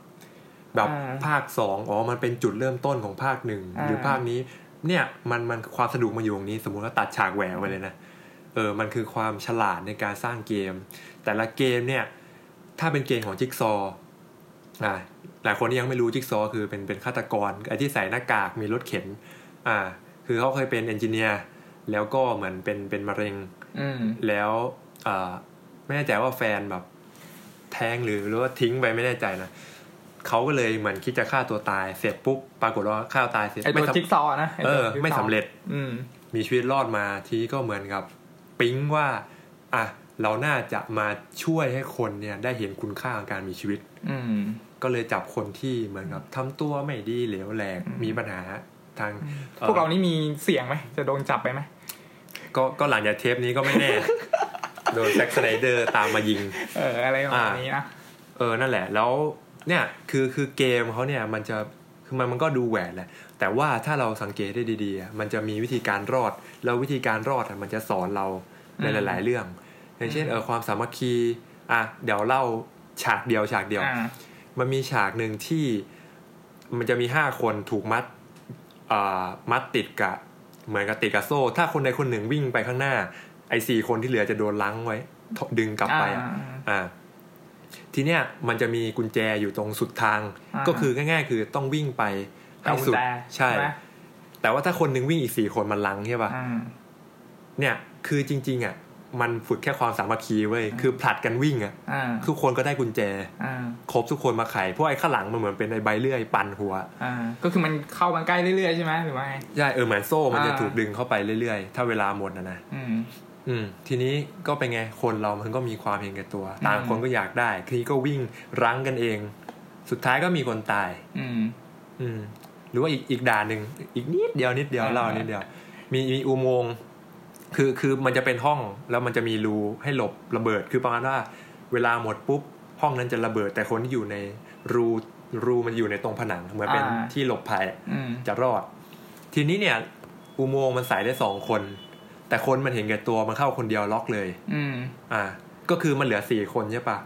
แบบภาค2มันเป็นจุดเริ่มต้นของภาค1หรือภาคนี้เนี่ยมันความสนุกมาอยู่ตรงนี้สมมุติว่าตัดฉากแหวะไปเลยนะมันคือความฉลาดในการสร้างเกมแต่ละเกมเนี่ยถ้าเป็นเกมของจิ๊กซอหลายคนที่ยังไม่รู้จิ๊กซอคือเป็นฆาตกรไอ้ที่ใส่หน้ากากมีรถเข็นคือเขาเคยเป็นเอนจิเนียร์แล้วก็เหมือนเป็นมะเร็งแล้วไม่แน่ใจว่าแฟนแบบแทงหรือว่าทิ้งไปไม่แน่ใจนะเขาก็เลยเหมือนคิดจะฆ่าตัวตายเสร็จปุ๊บปรากฏว่าฆ่าตายเสร็จไอ้ตัวจิ๊กซอนะไม่สำเร็จมีชีวิตรอดมาทีก็เหมือนกับปิ๊งว่าเราน่าจะมาช่วยให้คนเนี่ยได้เห็นคุณค่าของการมีชีวิตก็เลยจับคนที่เหมือนกับทำตัวไม่ดีเหลวแหลกมีปัญหาทางพวกเรานี่มีเสี่ยงไหมจะโดนจับไปไหมก็หลังจากเทปนี้ก็ไม่แน่ โดนแซ็กสไนเดอร์ตามมายิงอะไรแบบนี้นะนั่นแหละแล้วเนี่ยคือเกมเขาเนี่ยมันจะคือมันก็ดูแหวนแหละแต่ว่าถ้าเราสังเกตได้ดีๆมันจะมีวิธีการรอดแล้ววิธีการรอดมันจะสอนเราในหลายๆเรื่องอย่างเช่นความสามัคคีเดี๋ยวเล่าฉากเดียวมันมีฉากหนึ่งที่มันจะมี5คนถูกมัดติดกับเหมือนกับติดกับโซ่ถ้าคนใดคนหนึ่งวิ่งไปข้างหน้าไอ้4คนที่เหลือจะโดนลังไว้ดึงกลับไปทีเนี้ยมันจะมีกุญแจอยู่ตรงสุดทางก็คือง่ายๆคือต้องวิ่งไปให้สุดใช่แต่ว่าถ้าคนนึงวิ่งอีก4คนมันลังใช่ป่ะเนี่ยคือจริงๆมันฝึกแค่ความสามัคคีเว้ยคือผลัดกันวิ่งทุกคนก็ได้กุญแจครบทุกคนมาไขเพราะไอ้ข้างหลังมันเหมือนเป็นไอ้ใบเลื่อยปั่นหัวก็คือมันเข้ามันใกล้เรื่อยๆใช่ไหมหรือว่าไงใช่เหมือนโซ่มันจะถูกดึงเข้าไปเรื่อยๆถ้าเวลาหมดนะทีนี้ก็เป็นไงคนเรามันก็มีความเห็นแก่ตัวต่างคนก็อยากได้ทีก็วิ่งรั้งกันเองสุดท้ายก็มีคนตายหรือว่าอีกด่านนึงอีกนิดเดียวเล่านิดเดียวมีอุโมงค์คือมันจะเป็นห้องแล้วมันจะมีรูให้หลบระเบิดคือประมาณว่าเวลาหมดปุ๊บห้องนั้นจะระเบิดแต่คนที่อยู่ในรูมันอยู่ในตรงผนังเหมือนเป็นที่หลบภัยจะรอดทีนี้เนี่ยอุโมงค์มันใส่ได้2คนแต่คนมันเห็นแก่ตัวมันเข้าคนเดียวล็อกเลยก็คือมันเหลือ4คนใช่ป่ะ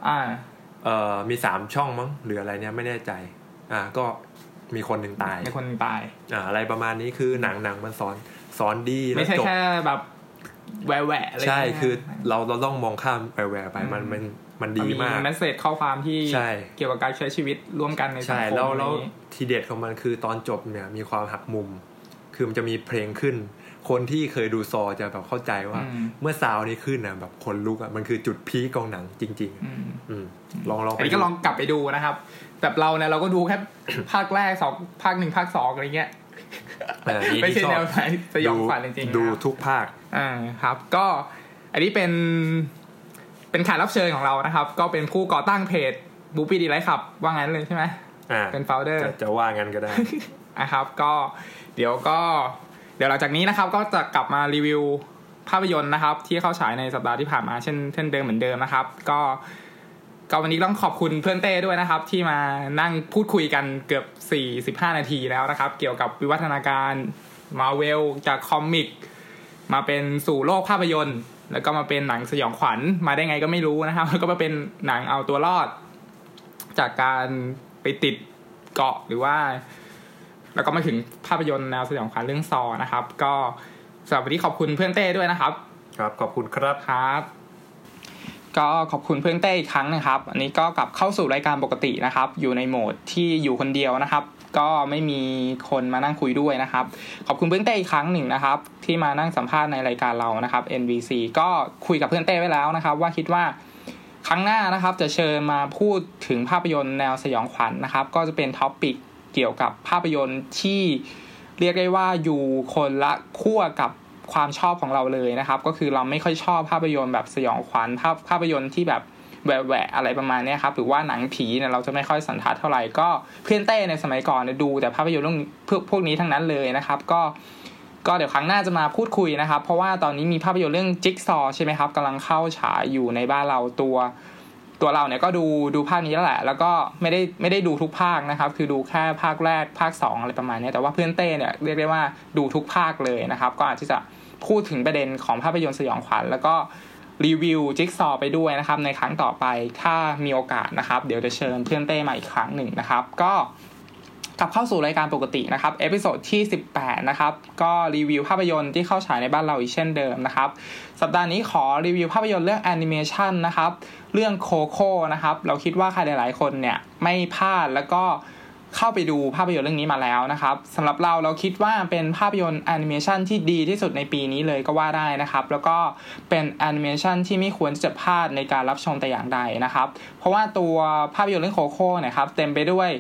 มี3ช่องมั้งหรืออะไรเนี่ยไม่แน่ใจก็มีคนนึงตายอะไรประมาณนี้คือหนังมันสอนดีแล้วจบไม่ใช่แค่แบบแหวะอะไรใช่คือเราต้องมองข้ามแหวะไปมันดีมากมีเมสเสจข้อความที่เกี่ยวกับการใช้ชีวิตร่วมกันในสังคมแล้วทีเด็ดของมันคือตอนจบเนี่ยมีความหักมุมคือมันจะมีเพลงขึ้นคนที่เคยดูซอจะแบบเข้าใจว่าเมื่อซาวนี้ขึ้นนะแบบคนลุกมันคือจุดพีคของหนังจริงๆลองไปก็ลองกลับไปดูนะครับแต่เราเนี่ยเราก็ดูแค่ ภาคแรก2ภาค1ภาค2อะไรเงี้ยไม่ใช่แนวไหนสยองขวัญจริงๆดูทุกภาคครับก็อันนี้เป็นแขกรับเชิญของเรานะครับก็เป็นผู้ก่อตั้งเพจ Movie Delight Club ว่างั้นเลยใช่มั้ยเป็น founder จะว่างั้นก็ได้นะครับก็เดี๋ยวหลังจากนี้นะครับก็จะกลับมารีวิวภาพยนตร์นะครับที่เข้าฉายในสัปดาห์ที่ผ่านมาเช่นเดิมเหมือนเดิมนะครับก็วันนี้ต้องขอบคุณเพื่อนเต้ด้วยนะครับที่มานั่งพูดคุยกันเกือบ45นาทีแล้วนะครับเกี่ยวกับวิวัฒนาการ Marvel จากคอมิกมาเป็นสู่โลกภาพยนตร์แล้วก็มาเป็นหนังสยองขวัญมาได้ไงก็ไม่รู้นะครับแล้วก็มาเป็นหนังเอาตัวรอดจากการไปติดเกาะหรือว่าแล้วก็มาถึงภาพยนตร์แนวสยองขวัญเรื่องซอนะครับก็สวัสดีขอบคุณเพื่อนเต้ด้วยนะครับ ครับขอบคุณครับครับก็ขอบคุณเพื่อนเต้อีกครั้งนะครับอันนี้ก็กลับเข้าสู่รายการปกตินะครับอยู่ในโหมดที่อยู่คนเดียวนะครับก็ไม่มีคนมานั่งคุยด้วยนะครับขอบคุณเพื่อนเต้อีกครั้งหนึ่งนะครับที่มานั่งสัมภาษณ์ในรายการเรานะครับ NVC ก็คุยกับเพื่อนเต้ไว้แล้วนะครับว่าคิดว่าครั้งหน้านะครับจะเชิญมาพูดถึงภาพยนตร์แนวสยองขวัญ นะครับก็จะเป็นท็อปปิกเกี่ยวกับภาพยนตร์ที่เรียกได้ว่าอยู่คนละขั้วกับความชอบของเราเลยนะครับก็คือเราไม่ค่อยชอบภาพยนตร์แบบสยองขวัญภาพยนตร์ที่แบบแหวะอะไรประมาณนี้ครับหรือว่าหนังผีเนี่ยเราจะไม่ค่อยสันทัดเท่าไหร่ก็เพื่อนเต้ในสมัยก่อนดูแต่ภาพยนตร์เรื่องพวกนี้ทั้งนั้นเลยนะครับก็เดี๋ยวครั้งหน้าจะมาพูดคุยนะครับเพราะว่าตอนนี้มีภาพยนตร์เรื่องจิ๊กซอว์ใช่ไหมครับกำลังเข้าฉายอยู่ในบ้านเราตัวเราเนี่ยก็ดูภาคนี้แล้วแหละแล้วก็ไม่ได้ดูทุกภาคนะครับคือดูแค่ภาคแรกภาค2อะไรประมาณนี้แต่ว่าเพื่อนเต้เนี่ยเรียกได้ว่าดูทุกภาคเลยนะครับก็อาจจะพูดถึงประเด็นของภาพยนตร์สยองขวัญแล้วก็รีวิวจิ๊กซอว์ไปด้วยนะครับในครั้งต่อไปถ้ามีโอกาสนะครับเดี๋ยวจะเชิญเพื่อนเต้มาอีกครั้งหนึ่งนะครับก็กลับเข้าสู่รายการปกตินะครับเอพิโซดที่18นะครับก็รีวิวภาพยนตร์ที่เข้าฉายในบ้านเราอีกเช่นเดิมนะครับสัปดาห์นี้ขอรีวิวภาพยนตร์เรื่องแอนิเมชันนะครับเรื่องโคโค่นะครับเราคิดว่าใครหลายๆคนเนี่ยไม่พลาดแล้วก็เข้าไปดูภาพยนตร์เรื่องนี้มาแล้วนะครับสำหรับเราคิดว่าเป็นภาพยนตร์แอนิเมชันที่ดีที่สุดในปีนี้เลยก็ว่าได้นะครับแล้วก็เป็นแอนิเมชันที่ไม่ควรจะพลาดในการรับชมแต่อย่างใดนะครับเพราะว่าตัวภาพยนตร์เรื่องโคโค่เนี่ยครับเต็มไปด้วย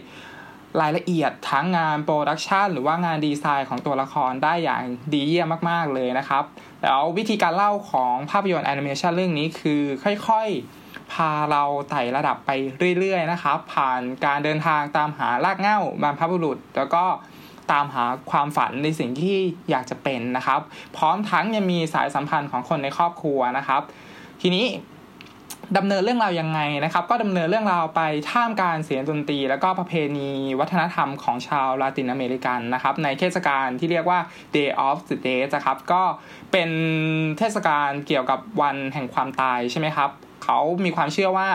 รายละเอียดทั้งงานโปรดักชันหรือว่างานดีไซน์ของตัวละครได้อย่างดีเยี่ยมมากๆเลยนะครับแล้ววิธีการเล่าของภาพยนตร์แอนิเมชันเรื่องนี้คือค่อยๆพาเราไต่ระดับไปเรื่อยๆนะครับผ่านการเดินทางตามหารากเหง้าบรรพบุรุษแล้วก็ตามหาความฝันในสิ่งที่อยากจะเป็นนะครับพร้อมทั้งยังมีสายสัมพันธ์ของคนในครอบครัวนะครับทีนี้ดำเนินเรื่องราวยังไงนะครับก็ดำเนินเรื่องราวไปท่ามกลางเสียงดนตรีแล้วก็ประเพณีวัฒนธรรมของชาวลาตินอเมริกันนะครับในเทศกาลที่เรียกว่า Day of the Dead นะครับก็เป็นเทศกาลเกี่ยวกับวันแห่งความตายใช่ไหมครับเขามีความเชื่อว่า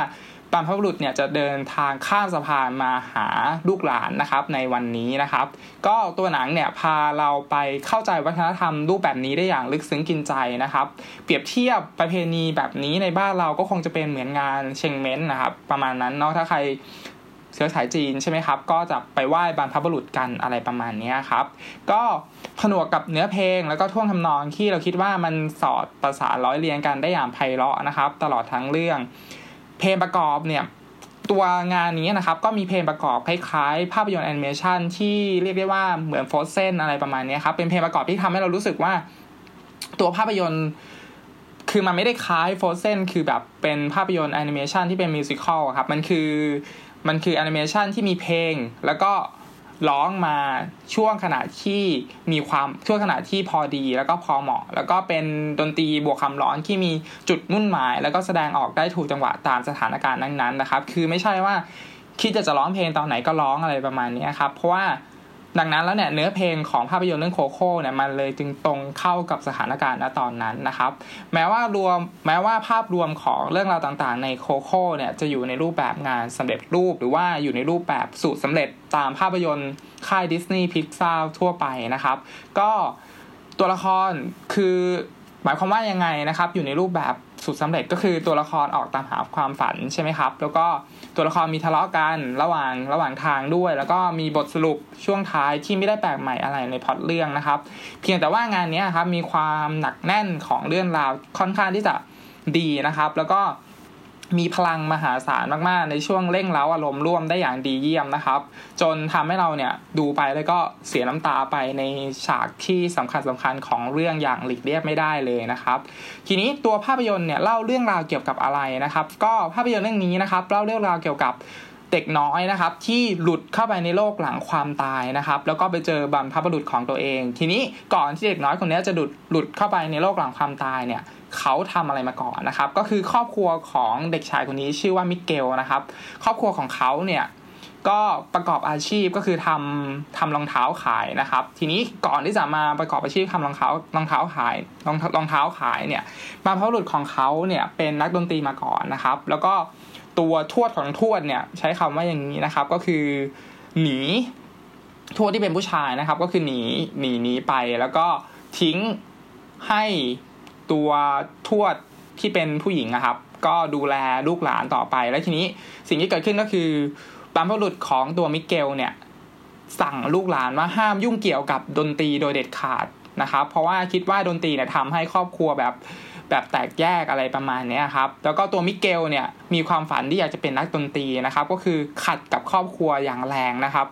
บรรพบุรุษเนี่ยจะเดินทางข้ามสะพานมาหาลูกหลานนะครับในวันนี้นะครับก็ตัวหนังเนี่ยพาเราไปเข้าใจวัฒนธรรมรูปแบบนี้ได้อย่างลึกซึ้งกินใจนะครับเปรียบเทียบประเพณีแบบนี้ในบ้านเราก็คงจะเป็นเหมือนงานเชงเม้นนะครับประมาณนั้นเนาะถ้าใครเชื้อสายจีนใช่ไหมครับก็จะไปไหว้บรรพบุรุษกันอะไรประมาณนี้ครับก็ผนวกกับเนื้อเพลงแล้วก็ท่วงทำนองที่เราคิดว่ามันสอดประสานร้อยเรียงกันได้อย่างไพเราะนะครับตลอดทั้งเรื่องเพลงประกอบเนี่ยตัวงานนี้นะครับก็มีเพลงประกอบคล้ายๆภาพยนตร์แอนิเมชันที่เรียกได้ว่าเหมือน Frozen อะไรประมาณนี้ครับเป็นเพลงประกอบที่ทำให้เรารู้สึกว่าตัวภาพยนตร์คือมันไม่ได้คล้าย Frozen คือแบบเป็นภาพยนตร์แอนิเมชันที่เป็นมิวสิคัลครับมันคือแอนิเมชันที่มีเพลงแล้วก็ร้องมาช่วงขณะที่พอดีแล้วก็พอเหมาะแล้วก็เป็นดนตรีบวกคำร้องที่มีจุดมุ่นหมายแล้วก็แสดงออกได้ถูกจังหวะตามสถานการณ์นั้นๆนะครับคือไม่ใช่ว่าคิดจะร้องเพลงตอนไหนก็ร้องอะไรประมาณนี้ครับเพราะว่าดังนั้นแล้วเนี่ยเนื้อเพลงของภาพยนตร์เรื่องโคโค่เนี่ยมันเลยจึงตรงเข้ากับสถานการณ์ณตอนนั้นนะครับแม้ว่าภาพรวมของเรื่องราวต่างๆในโคโค่เนี่ยจะอยู่ในรูปแบบงานสำเร็จรูปหรือว่าอยู่ในรูปแบบสูตรสำเร็จตามภาพยนตร์ค่ายดิสนีย์พิกซาร์ทั่วไปนะครับก็ตัวละครคือหมายความว่ายังไงนะครับอยู่ในรูปแบบสูตรสำเร็จก็คือตัวละครออกตามหาความฝันใช่ไหมครับแล้วก็ตัวละครมีทะเลาะกันระหว่างทางด้วยแล้วก็มีบทสรุปช่วงท้ายที่ไม่ได้แปลกใหม่อะไรในพล็อตเรื่องนะครับเพียงแต่ว่างานนี้ครับมีความหนักแน่นของเรื่องราวค่อนข้างที่จะดีนะครับแล้วก็มีพลังมหาศาลมากๆในช่วงเร่งเร้าอารมณ์ร่วมได้อย่างดีเยี่ยมนะครับจนทำให้เราเนี่ยดูไปแล้วก็เสียน้ำตาไปในฉากที่สำคัญของเรื่องอย่างหลีกเลี่ยงไม่ได้เลยนะครับทีนี้ตัวภาพยนตร์เนี่ยเล่าเรื่องราวเกี่ยวกับอะไรนะครับก็ภาพยนตร์เรื่องนี้นะครับเล่าเรื่องราวเกี่ยวกับเด็กน้อยนะครับที่หลุดเข้าไปในโลกหลังความตายนะครับแล้วก็ไปเจอบรรพบุรุษของตัวเองทีนี้ก่อนที่เด็กน้อยคนนี้จะหลุดเข้าไปในโลกหลังความตายเนี่ยเขาทำอะไรมาก่อนนะครับก็คือครอบครัวของเด็กชายคนนี้ชื่อว่ามิเกลนะครับครอบครัวของเขาเนี่ยก็ประกอบอาชีพก็คือทำรองเท้าขายนะครับทีนี้ก่อนที่จะมาประกอบอาชีพทำรองเท้าขายเนี่ยบรรพบุรุษของเขาเนี่ยเป็นนักดนตรีมาก่อนนะครับแล้วก็ตัวทวดของทวดเนี่ยใช้คำว่าอย่างนี้นะครับก็คือหนีทวดที่เป็นผู้ชายนะครับก็คือหนีไปแล้วก็ทิ้งให้ ตัวทวดที่เป็นผู้หญิงนะครับก็ดูแลลูกหลานต่อไปและทีนี้สิ่งที่เกิดขึ้นก็คือบรรพบุรุษของตัวมิเกลเนี่ยสั่งลูกหลานว่าห้ามยุ่งเกี่ยวกับดนตรีโดยเด็ดขาดนะครับเพราะว่าคิดว่าดนตรีเนี่ยทำให้ครอบครัวแบบแตกแยกอะไรประมาณนี้ครับแล้วก็ตัวมิเกลเนี่ยมีความฝันที่อยากจะเป็นนักดนตรีนะครับก็คือขัดกับครอบครัวอย่างแรงนะครับ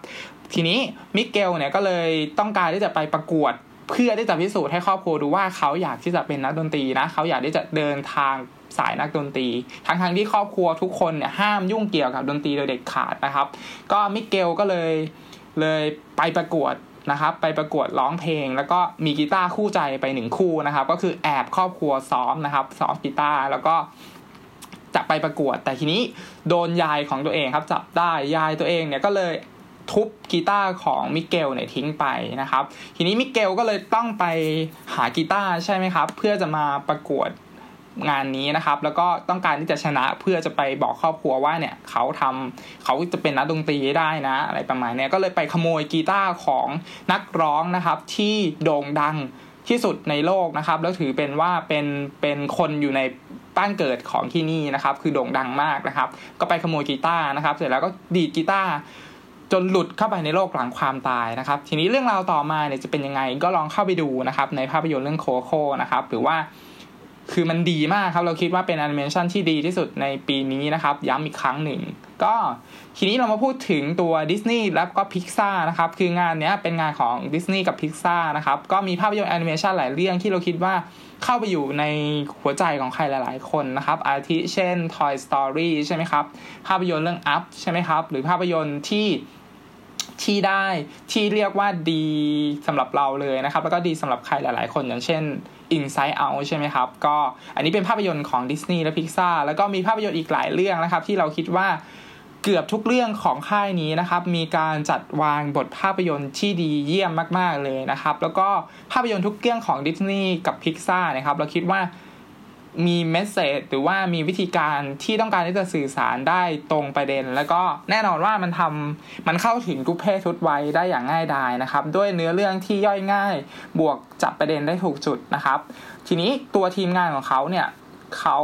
ทีนี้มิเกลเนี่ยก็เลยต้องการที่จะไปประกวดเพื่อที่จะพิสูจน์ให้ครอบครัวดูว่าเขาอยากที่จะเป็นนักดนตรีนะเขาอยากที่จะเดินทางสายนักดนตรีทั้งที่ครอบครัวทุกคนเนี่ยห้ามยุ่งเกี่ยวกับดนตรีโดยเด็ดขาดนะครับก็มิเกลก็เลยไปประกวดนะครับไปประกวดร้องเพลงแล้วก็มีกีตาร์คู่ใจไป1คู่นะครับก็คือแอบครอบครัวซ้อมนะครับซ้อมกีตาร์แล้วก็จะไปประกวดแต่ทีนี้โดนยายของตัวเองครับจับได้ยายตัวเองเนี่ยก็เลยทุบกีตาร์ของมิเกลเนี่ยทิ้งไปนะครับทีนี้มิเกลก็เลยต้องไปหากีตาร์ใช่ไหมครับเพื่อจะมาประกวดงานนี้นะครับแล้วก็ต้องการที่จะชนะเพื่อจะไปบอกครอบครัวว่าเนี่ยเขาจะเป็นนักดนตรีได้นะอะไรประมาณนี้ก็เลยไปขโมยกีตาร์ของนักร้องนะครับที่โด่งดังที่สุดในโลกนะครับแล้วถือเป็นว่าเป็นคนอยู่ในบ้านเกิดของที่นี่นะครับคือโด่งดังมากนะครับก็ไปขโมยกีตาร์นะครับเสร็จแล้วก็ดีดกีตาร์จนหลุดเข้าไปในโลกหลังความตายนะครับทีนี้เรื่องราวต่อมาเนี่ยจะเป็นยังไงก็ลองเข้าไปดูนะครับในภาพยนตร์เรื่องโคโค่นะครับหรือว่าคือมันดีมากครับเราคิดว่าเป็นแอนิเมชันที่ดีที่สุดในปีนี้นะครับย้ำอีกครั้งหนึ่งก็ทีนี้เรามาพูดถึงตัวดิสนีย์แล้วก็พิกซ่านะครับคืองานเนี้ยเป็นงานของดิสนีย์กับพิกซ่านะครับก็มีภาพยนตร์แอนิเมชันหลายเรื่องที่เราคิดว่าเข้าไปอยู่ในหัวใจของใครหลายๆคนนะครับอาทิเช่น Toy Story ใช่ไหมครับภาพยนตร์เรื่อง Up ใช่ไหมครับหรือภาพยนตร์ที่ได้ที่เรียกว่าดีสำหรับเราเลยนะครับแล้วก็ดีสำหรับใครหลายๆคนอย่างเช่น Inside Out ใช่ไหมครับก็อันนี้เป็นภาพยนตร์ของ Disney และ Pixar แล้วก็มีภาพยนตร์อีกหลายเรื่องนะครับที่เราคิดว่าเกือบทุกเรื่องของค่ายนี้นะครับมีการจัดวางบทภาพยนตร์ที่ดีเยี่ยมมากๆเลยนะครับแล้วก็ภาพยนตร์ทุกเรื่องของ Disney กับ Pixar นะครับเราคิดว่ามีเมสเสจหรือว่ามีวิธีการที่ต้องการที่จะสื่อสารได้ตรงประเด็นแล้วก็แน่นอนว่ามันเข้าถึงทุกเพศทุกวัยได้อย่างง่ายดายนะครับด้วยเนื้อเรื่องที่ย่อยง่ายบวกจับประเด็นได้ถูกจุดนะครับทีนี้ตัวทีมงานของเขาเนี่ยเขา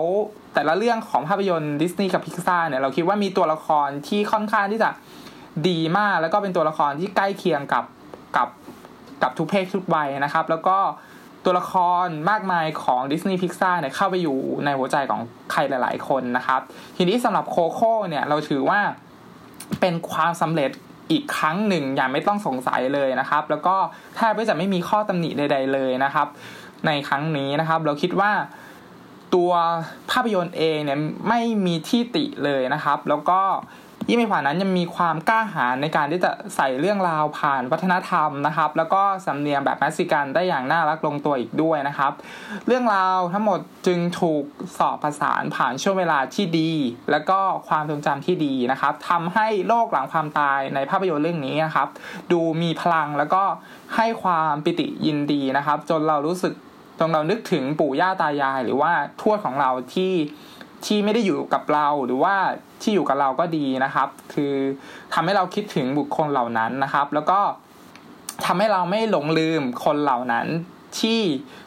แต่ละเรื่องของภาพยนตร์ดิสนีย์กับพิกซาร์เนี่ยเราคิดว่ามีตัวละครที่ค่อนข้างที่จะดีมากแล้วก็เป็นตัวละครที่ใกล้เคียงกับทุกเพศทุกวัยนะครับแล้วก็ตัวละครมากมายของ Disney Pixar เนี่ยเข้าไปอยู่ในหัวใจของใครหลายๆคนนะครับทีนี้สำหรับโคโค่เนี่ยเราถือว่าเป็นความสำเร็จอีกครั้งหนึ่งอย่างไม่ต้องสงสัยเลยนะครับแล้วก็แทบจะไม่มีข้อตำหนิใดๆเลยนะครับในครั้งนี้นะครับเราคิดว่าตัวภาพยนตร์เองเนี่ยไม่มีที่ติเลยนะครับแล้วก็ยิ่งไปกว่านั้นยังมีความกล้าหาญในการที่จะใส่เรื่องราวผ่านวัฒนธรรมนะครับแล้วก็สำเนียงแบบเม็กซิกันได้อย่างน่ารักลงตัวอีกด้วยนะครับเรื่องราวทั้งหมดจึงถูกสอบประสานผ่านช่วงเวลาที่ดีแล้วก็ความทรงจำที่ดีนะครับทำให้โลกหลังความตายในภาพยนตร์เรื่องนี้นะครับดูมีพลังแล้วก็ให้ความปิติยินดีนะครับจนเรานึกถึงปู่ย่าตายายหรือว่าทวดของเราที่ไม่ได้อยู่กับเราหรือว่าที่อยู่กับเราก็ดีนะครับคือทำให้เราคิดถึงบุคคลเหล่านั้นนะครับแล้วก็ทำให้เราไม่หลงลืมคนเหล่านั้นที่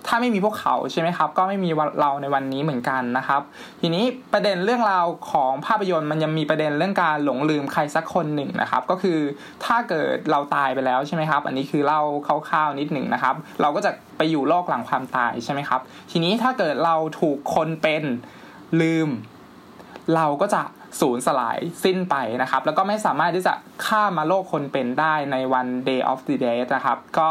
ถ้าไม่มีพวกเขาใช่ไหมครับก็ไม่มีเราในวันนี้เหมือนกันนะครับทีนี้ประเด็นเรื่องราวของภาพยนตร์มันยังมีประเด็นเรื่องการหลงลืมใครสักคนหนึ่งนะครับก็คือถ้าเกิดเราตายไปแล้วใช่ไหมครับอันนี้คือเล่าคร่าวๆนิดหนึ่งนะครับเราก็จะไปอยู่โลกหลังความตายใช่ไหมครับทีนี้ถ้าเกิดเราถูกคนเป็นลืมเราก็จะสูญสลายสิ้นไปนะครับแล้วก็ไม่สามารถที่จะข้ามมาโลกคนเป็นได้ในวัน Day of the Dead นะครับก็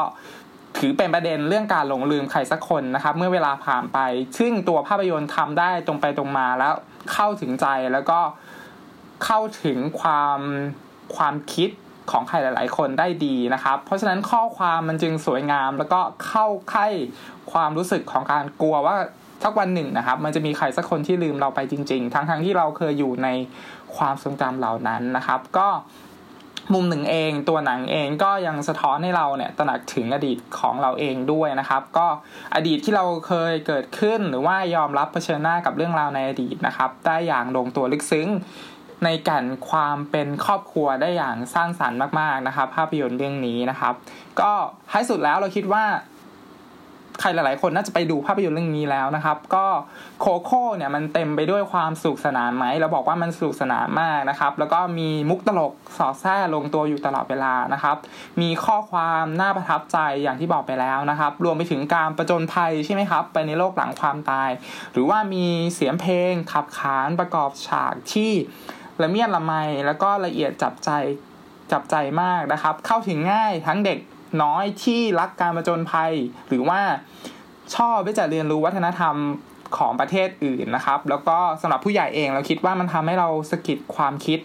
ถือเป็นประเด็นเรื่องการหลงลืมใครสักคนนะครับเมื่อเวลาผ่านไปซึ่งตัวภาพยนตร์ทำได้ตรงไปตรงมาแล้วเข้าถึงใจแล้วก็เข้าถึงความคิดของใครหลายๆคนได้ดีนะครับเพราะฉะนั้นข้อความมันจึงสวยงามแล้วก็เข้าใกล้ความรู้สึกของการกลัวว่าสักวันหนึ่งนะครับมันจะมีใครสักคนที่ลืมเราไปจริงๆทั้งๆที่เราเคยอยู่ในความทรงจำเหล่านั้นนะครับก็มุมหนึ่งเองตัวหนังเองก็ยังสะท้อนให้เราเนี่ยตระหนักถึงอดีตของเราเองด้วยนะครับก็อดีตที่เราเคยเกิดขึ้นหรือว่ายอมรับเผชิญหน้ากับเรื่องราวในอดีตนะครับได้อย่างลงตัวลึกซึ้งในแก่นความเป็นครอบครัวได้อย่างสร้างสรรค์มากๆนะครับภาพยนตร์เรื่องนี้นะครับก็ท้ายสุดแล้วเราคิดว่า ใครหลายๆคนน่าจะไปดูภาพยนตร์เรื่องนี้แล้วนะครับก็โคโค่เนี่ยมันเต็มไปด้วยความสนุกสนานไหมเราบอกว่ามันสนุกสนานมากนะครับแล้วก็มีมุกตลกสอดแทรกลงตัวอยู่ตลอดเวลานะครับมีข้อความน่าประทับใจอย่างที่บอกไปแล้วนะครับรวมไปถึงการประจนภัยใช่ไหมครับไปในโลกหลังความตายหรือว่ามีเสียงเพลงขับขานประกอบฉากที่ละเมียดละไมแล้วก็ละเอียดจับใจมากนะครับเข้าถึงง่ายทั้งเด็กน้อยที่รักการผจญภัยหรือว่าชอบที่จะเรียนรู้วัฒนธรรมของประเทศอื่นนะครับแล้วก็สำหรับผู้ใหญ่เองเราคิดว่ามันทำให้เราสะกิดความคิด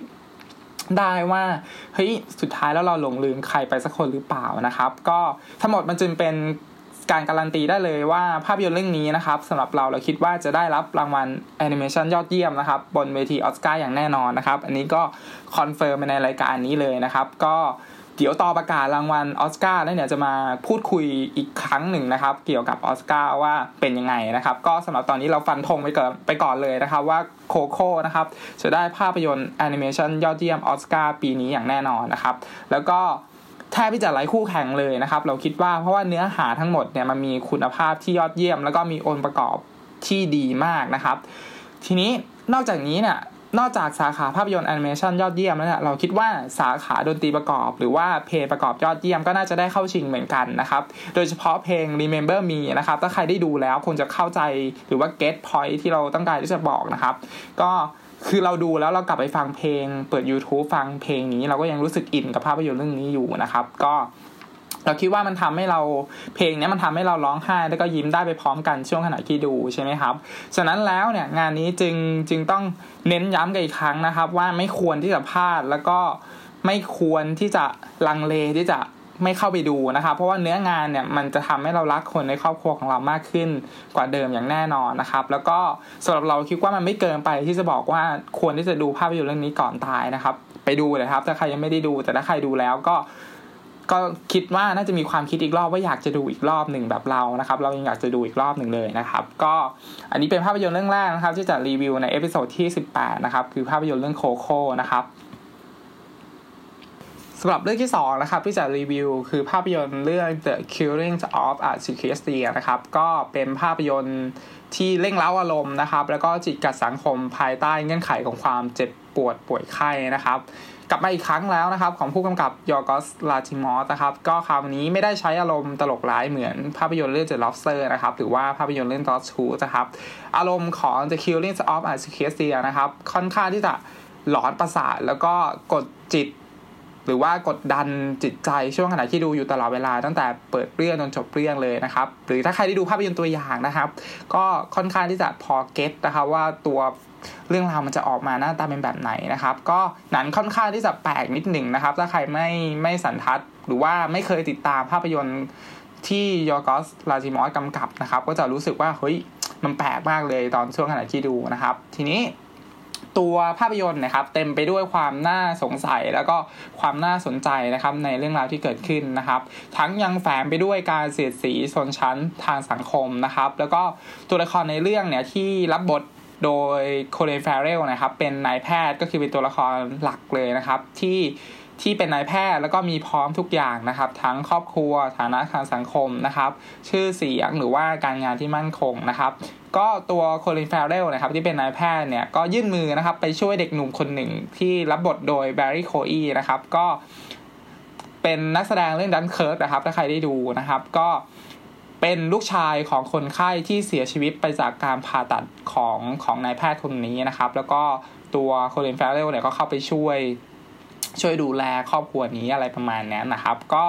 ได้ว่าเฮ้ยสุดท้ายแล้วเราหลงลืมใครไปสักคนหรือเปล่านะครับก็ทั้งหมดมันจึงเป็นการการันตีได้เลยว่าภาพยนตร์เรื่องนี้นะครับสำหรับเราคิดว่าจะได้รับรางวัลแอนิเมชันยอดเยี่ยมนะครับบนเวทีออสการ์อย่างแน่นอนนะครับอันนี้ก็คอนเฟิร์มในรายการนี้เลยนะครับก็เดี๋ยวต่อประกาศรางวัลออสการ์แล้วเนี่ยจะมาพูดคุยอีกครั้งหนึ่งนะครับเกี่ยวกับออสการ์ว่าเป็นยังไงนะครับก็สำหรับตอนนี้เราฟันธงไปก่อนเลยนะครับว่าโคโค่นะครับจะได้ภาพยนตร์แอนิเมชันยอดเยี่ยมออสการ์ปีนี้อย่างแน่นอนนะครับแล้วก็แทบจะไร้คู่แข่งเลยนะครับเราคิดว่าเพราะว่าเนื้อหาทั้งหมดเนี่ยมันมีคุณภาพที่ยอดเยี่ยมแล้วก็มีองค์ประกอบที่ดีมากนะครับทีนี้นอกจากนี้เนี่ยนอกจากสาขาภาพยนตร์แอนิเมชันยอดเยี่ยมแล้วเนี่ยเราคิดว่าสาขาดนตรีประกอบหรือว่าเพลงประกอบยอดเยี่ยมก็น่าจะได้เข้าชิงเหมือนกันนะครับโดยเฉพาะเพลง Remember Me นะครับถ้าใครได้ดูแล้วคงจะเข้าใจหรือว่า get point ที่เราต้องการที่จะบอกนะครับก็คือเราดูแล้วเรากลับไปฟังเพลงเปิด YouTube ฟังเพลงนี้เราก็ยังรู้สึกอินกับภาพยนตร์เรื่องนี้อยู่นะครับก็เราคิดว่ามันทำให้เราเพลงนี้มันทำให้เราร้องไห้แล้วก็ยิ้มได้ไปพร้อมกันช่วงขณะที่ดูใช่ไหมครับฉะนั้นแล้วเนี่ยงานนี้จึงต้องเน้นย้ำกันอีกครั้งนะครับว่าไม่ควรที่จะพลาดแล้วก็ไม่ควรที่จะลังเลที่จะไม่เข้าไปดูนะครับเพราะว่าเนื้องานเนี่ยมันจะทำให้เรารักคนในครอบครัวของเรามากขึ้นกว่าเดิมอย่างแน่นอนนะครับแล้วก็สำหรับเราคิดว่ามันไม่เกินไปที่จะบอกว่าควรที่จะดูภาพยนตร์เรื่องนี้ก่อนตายนะครับไปดูเลยครับถ้าใครยังไม่ได้ดูแต่ถ้าใครดูแล้วก็คิดว่าน่าจะมีความคิดอีกรอบว่าอยากจะดูอีกรอบหนึ่งแบบเรานะครับเรายังอยากจะดูอีกรอบหนึ่งเลยนะครับก็อันนี้เป็นภาพยนตร์เรื่องแรกนะครับที่จะรีวิวในเอพิโซดที่18นะครับคือภาพยนตร์เรื่องโคโค่นะครับสำหรับเรื่องที่2นะครับที่จะรีวิวคือภาพยนตร์เรื่อง The Killing of a Sacred Deer นะครับก็เป็นภาพยนตร์ที่เร่งเร้าอารมณ์นะครับแล้วก็จิตกัดสังคมภายใต้เงื่อนไขของความเจ็บปวดป่วยไข้นะครับกลับมาอีกครั้งแล้วนะครับของผู้กำกับยอร์กอส ลาติมอสนะครับก็คราวนี้ไม่ได้ใช้อารมณ์ตลกร้ายเหมือนภาพยนตร์เรื่อง The Lobster นะครับหรือว่าภาพยนตร์เรื่อง Deathstroke นะครับอารมณ์ของ The Killing of a Sacred Deer นะครับค่อนข้างที่จะหลอนประสาทแล้วก็กดจิตหรือว่ากดดันจิตใจช่วงขณะที่ดูอยู่ตลอดเวลาตั้งแต่เปิดเรื่องจนจบเรื่องเลยนะครับหรือถ้าใครได้ดูภาพยนตร์ตัวอย่างนะครับก็ค่อนข้างที่จะพอเก็ตนะครับว่าตัวเรื่องราวมันจะออกมาหน้าตาเป็นแบบไหนนะครับก็หนังค่อนข้างที่จะแปลกนิดหนึ่งนะครับถ้าใครไม่สันทัดหรือว่าไม่เคยติดตามภาพยนตร์ที่ยอร์กอส ลาติมอสกำกับนะครับก็จะรู้สึกว่าเฮ้ยมันแปลกมากเลยตอนช่วงขณะที่ดูนะครับทีนี้ตัวภาพยนตร์นะครับเต็มไปด้วยความน่าสงสัยแล้วก็ความน่าสนใจนะครับในเรื่องราวที่เกิดขึ้นนะครับทั้งยังแฝงไปด้วยการเสียดสีชนชั้นทางสังคมนะครับแล้วก็ตัวละครในเรื่องเนี่ยที่รับบทโดยโคลิน แฟเรลนะครับเป็นนายแพทย์ก็คือเป็นตัวละครหลักเลยนะครับที่เป็นนายแพทย์แล้วก็มีพร้อมทุกอย่างนะครับทั้งครอบครัวฐานะทางสังคมนะครับชื่อเสียงหรือว่าการงานที่มั่นคงนะครับก็ตัวโคลิน แฟเรลนะครับที่เป็นนายแพทย์เนี่ยก็ยื่นมือนะครับไปช่วยเด็กหนุ่มคนหนึ่งที่รับบทโดยแบร์รี่ โคอีนะครับก็เป็นนักแสดงเรื่องดันเคิร์กนะครับถ้าใครได้ดูนะครับก็เป็นลูกชายของคนไข้ที่เสียชีวิตไปจากการผ่าตัดของนายแพทย์คนนี้นะครับแล้วก็ตัวโคลิน แฟเรลเนี่ยก็เข้าไปช่วยดูแลครอบครัวนี้อะไรประมาณนั้นนะครับก็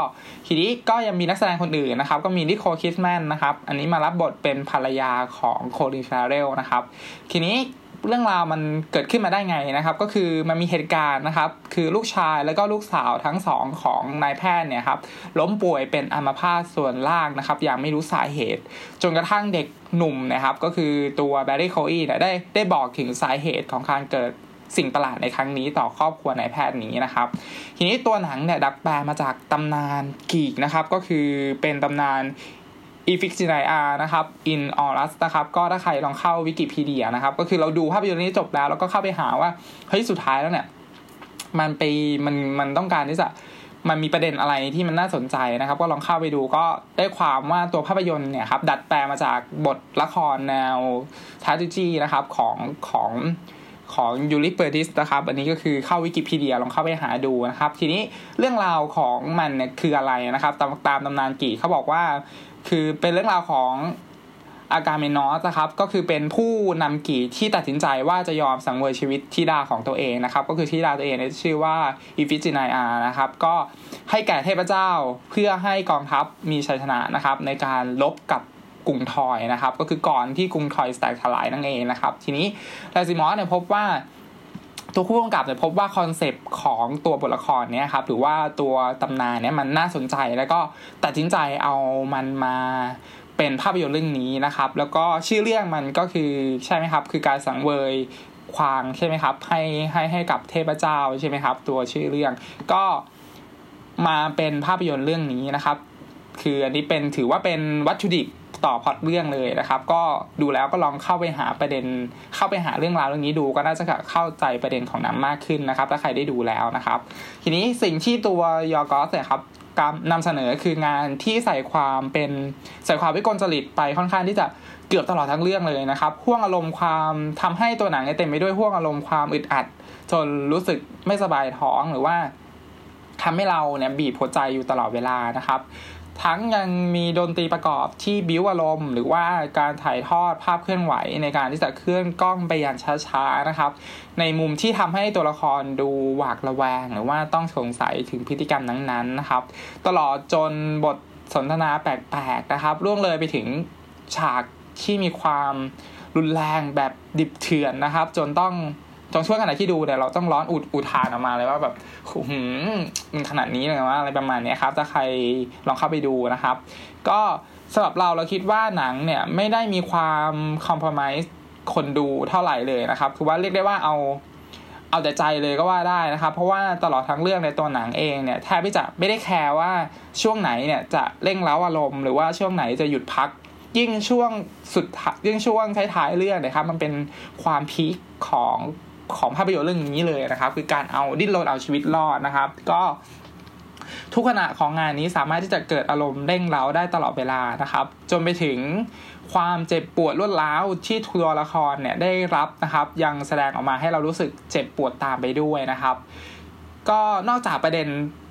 ทีนี้ก็ยังมีนักแสดงคนอื่นนะครับก็มีนิโคล คิดแมนนะครับอันนี้มารับบทเป็นภรรยาของโคลิน แฟเรลนะครับทีนี้เรื่องราวมันเกิดขึ้นมาได้ไงนะครับก็คือมันมีเหตุการณ์นะครับคือลูกชายแล้วก็ลูกสาวทั้งสองของนายแพทย์เนี่ยครับล้มป่วยเป็นอัมพาตส่วนล่างนะครับอย่างไม่รู้สาเหตุจนกระทั่งเด็กหนุ่มนะครับก็คือตัวแบร์รี่ โคอีเนี่ยได้บอกถึงสาเหตุของการเกิดสิ่งประหลาดในครั้งนี้ต่อครอบครัวนายแพทย์นี้นะครับทีนี้ตัวหนังเนี่ยดัดแปลงมาจากตำนานกรีกนะครับก็คือเป็นตำนานอีฟิกซิไนอานะครับอินออรัสนะครับก็ถ้าใครลองเข้าวิกิพีเดียนะครับก็คือเราดูภาพยนตร์นี้จบแล้วก็เข้าไปหาว่าเฮ้ยสุดท้ายแล้วเนี่ยมันต้องการที่จะ มันมีประเด็นอะไรที่มันน่าสนใจนะครับก็ลองเข้าไปดูก็ได้ความว่าตัวภาพยนตร์เนี่ยครับดัดแปลงมาจากบทละครแนวทราจิดี้นะครับของยูริเปอร์ดิสนะครับอันนี้ก็คือเข้าวิกิพีเดียลองเข้าไปหาดูนะครับทีนี้เรื่องราวของมันเนี่ยคืออะไรนะครับตามตำนานกี่เขาบอกว่าคือเป็นเรื่องราวของอากาเมนอสนะครับก็คือเป็นผู้นำกี่ที่ตัดสินใจว่าจะยอมสังเวยชีวิตธิดาของตัวเองนะครับก็คือธิดาตัวเองชื่อว่าอิฟิจิไนอานะครับก็ให้แก่เทพเจ้าเพื่อให้กองทัพมีชัยชนะนะครับในการลบกับกรุงทอยนะครับก็คือก่อนที่กรุงทอยแตกสลายนั่นเองนะครับทีนี้ไลซิมอสเนี่ยพบว่าตัวผู้กำกับเนี่ยพบว่าคอนเซปต์ของตัวบทละครเนี่ยครับหรือว่าตัวตำนานเนี่ยมันน่าสนใจแล้วก็ตัดสินใจเอามันมาเป็นภาพยนตร์เรื่องนี้นะครับแล้วก็ชื่อเรื่องมันก็คือใช่ไหมครับคือการสังเวยควางใช่ไหมครับให้กับเทพเจ้าใช่ไหมครับตัวชื่อเรื่องก็มาเป็นภาพยนตร์เรื่องนี้นะครับคืออันนี้เป็นถือว่าเป็นวัตถุดิบต่อพล็อตเรื่องเลยนะครับก็ดูแล้วก็ลองเข้าไปหาเรื่องราวเรื่องนี้ดูก็น่าจะเข้าใจประเด็นของหนังมากขึ้นนะครับถ้าใครได้ดูแล้วนะครับทีนี้สิ่งที่ตัวยอร์กอสเนี่ยครับนำเสนอคืองานที่ใส่ความวิกลจริตไปค่อนข้างที่จะเกือบตลอดทั้งเรื่องเลยนะครับห้วงอารมณ์ความทำให้ตัวหนังเต็มไปด้วยห้วงอารมณ์ความอึดอัดจนรู้สึกไม่สบายท้องหรือว่าทำให้เราเนี่ยบีบหัวใจอยู่ตลอดเวลานะครับทั้งยังมีดนตรีประกอบที่บิ้วอารมณ์หรือว่าการถ่ายทอดภาพเคลื่อนไหวในการที่จะเคลื่อนกล้องไปอย่างช้าๆนะครับในมุมที่ทำให้ตัวละครดูหวาดระแวงหรือว่าต้องสงสัยถึงพฤติกรรมนั้นๆนะครับตลอดจนบทสนทนาแปลกๆนะครับล่วงเลยไปถึงฉากที่มีความรุนแรงแบบดิบเถื่อนนะครับจนช่วงขณะที่ดูเนี่ยเราต้องร้อนอุทานออกมาเลยว่าแบบมันขนาดนี้เลยว่าอะไรประมาณนี้ครับถ้าใครลองเข้าไปดูนะครับก็สำหรับเราคิดว่าหนังเนี่ยไม่ได้มีความคอมโพรไมซ์คนดูเท่าไหร่เลยนะครับคือว่าเรียกได้ว่าเอาแต่ใจเลยก็ว่าได้นะครับเพราะว่าตลอดทั้งเรื่องในตัวหนังเองเนี่ยแทบจะไม่ได้แคร์ว่าช่วงไหนเนี่ยจะเร่งเร้าอารมณ์หรือว่าช่วงไหนจะหยุดพักยิ่งช่วงท้ายๆเรื่องนะครับมันเป็นความพีคของภาพยนตร์เรื่องนี้เลยนะครับคือการเอาดิ้นรนเอาชีวิตรอดนะครับก็ทุกขณะของงานนี้สามารถที่จะเกิดอารมณ์เร่งเร้าได้ตลอดเวลานะครับจนไปถึงความเจ็บปวดรวดร้าวที่ตัวละครเนี่ยได้รับนะครับยังแสดงออกมาให้เรารู้สึกเจ็บปวดตามไปด้วยนะครับก็นอกจากประเด็น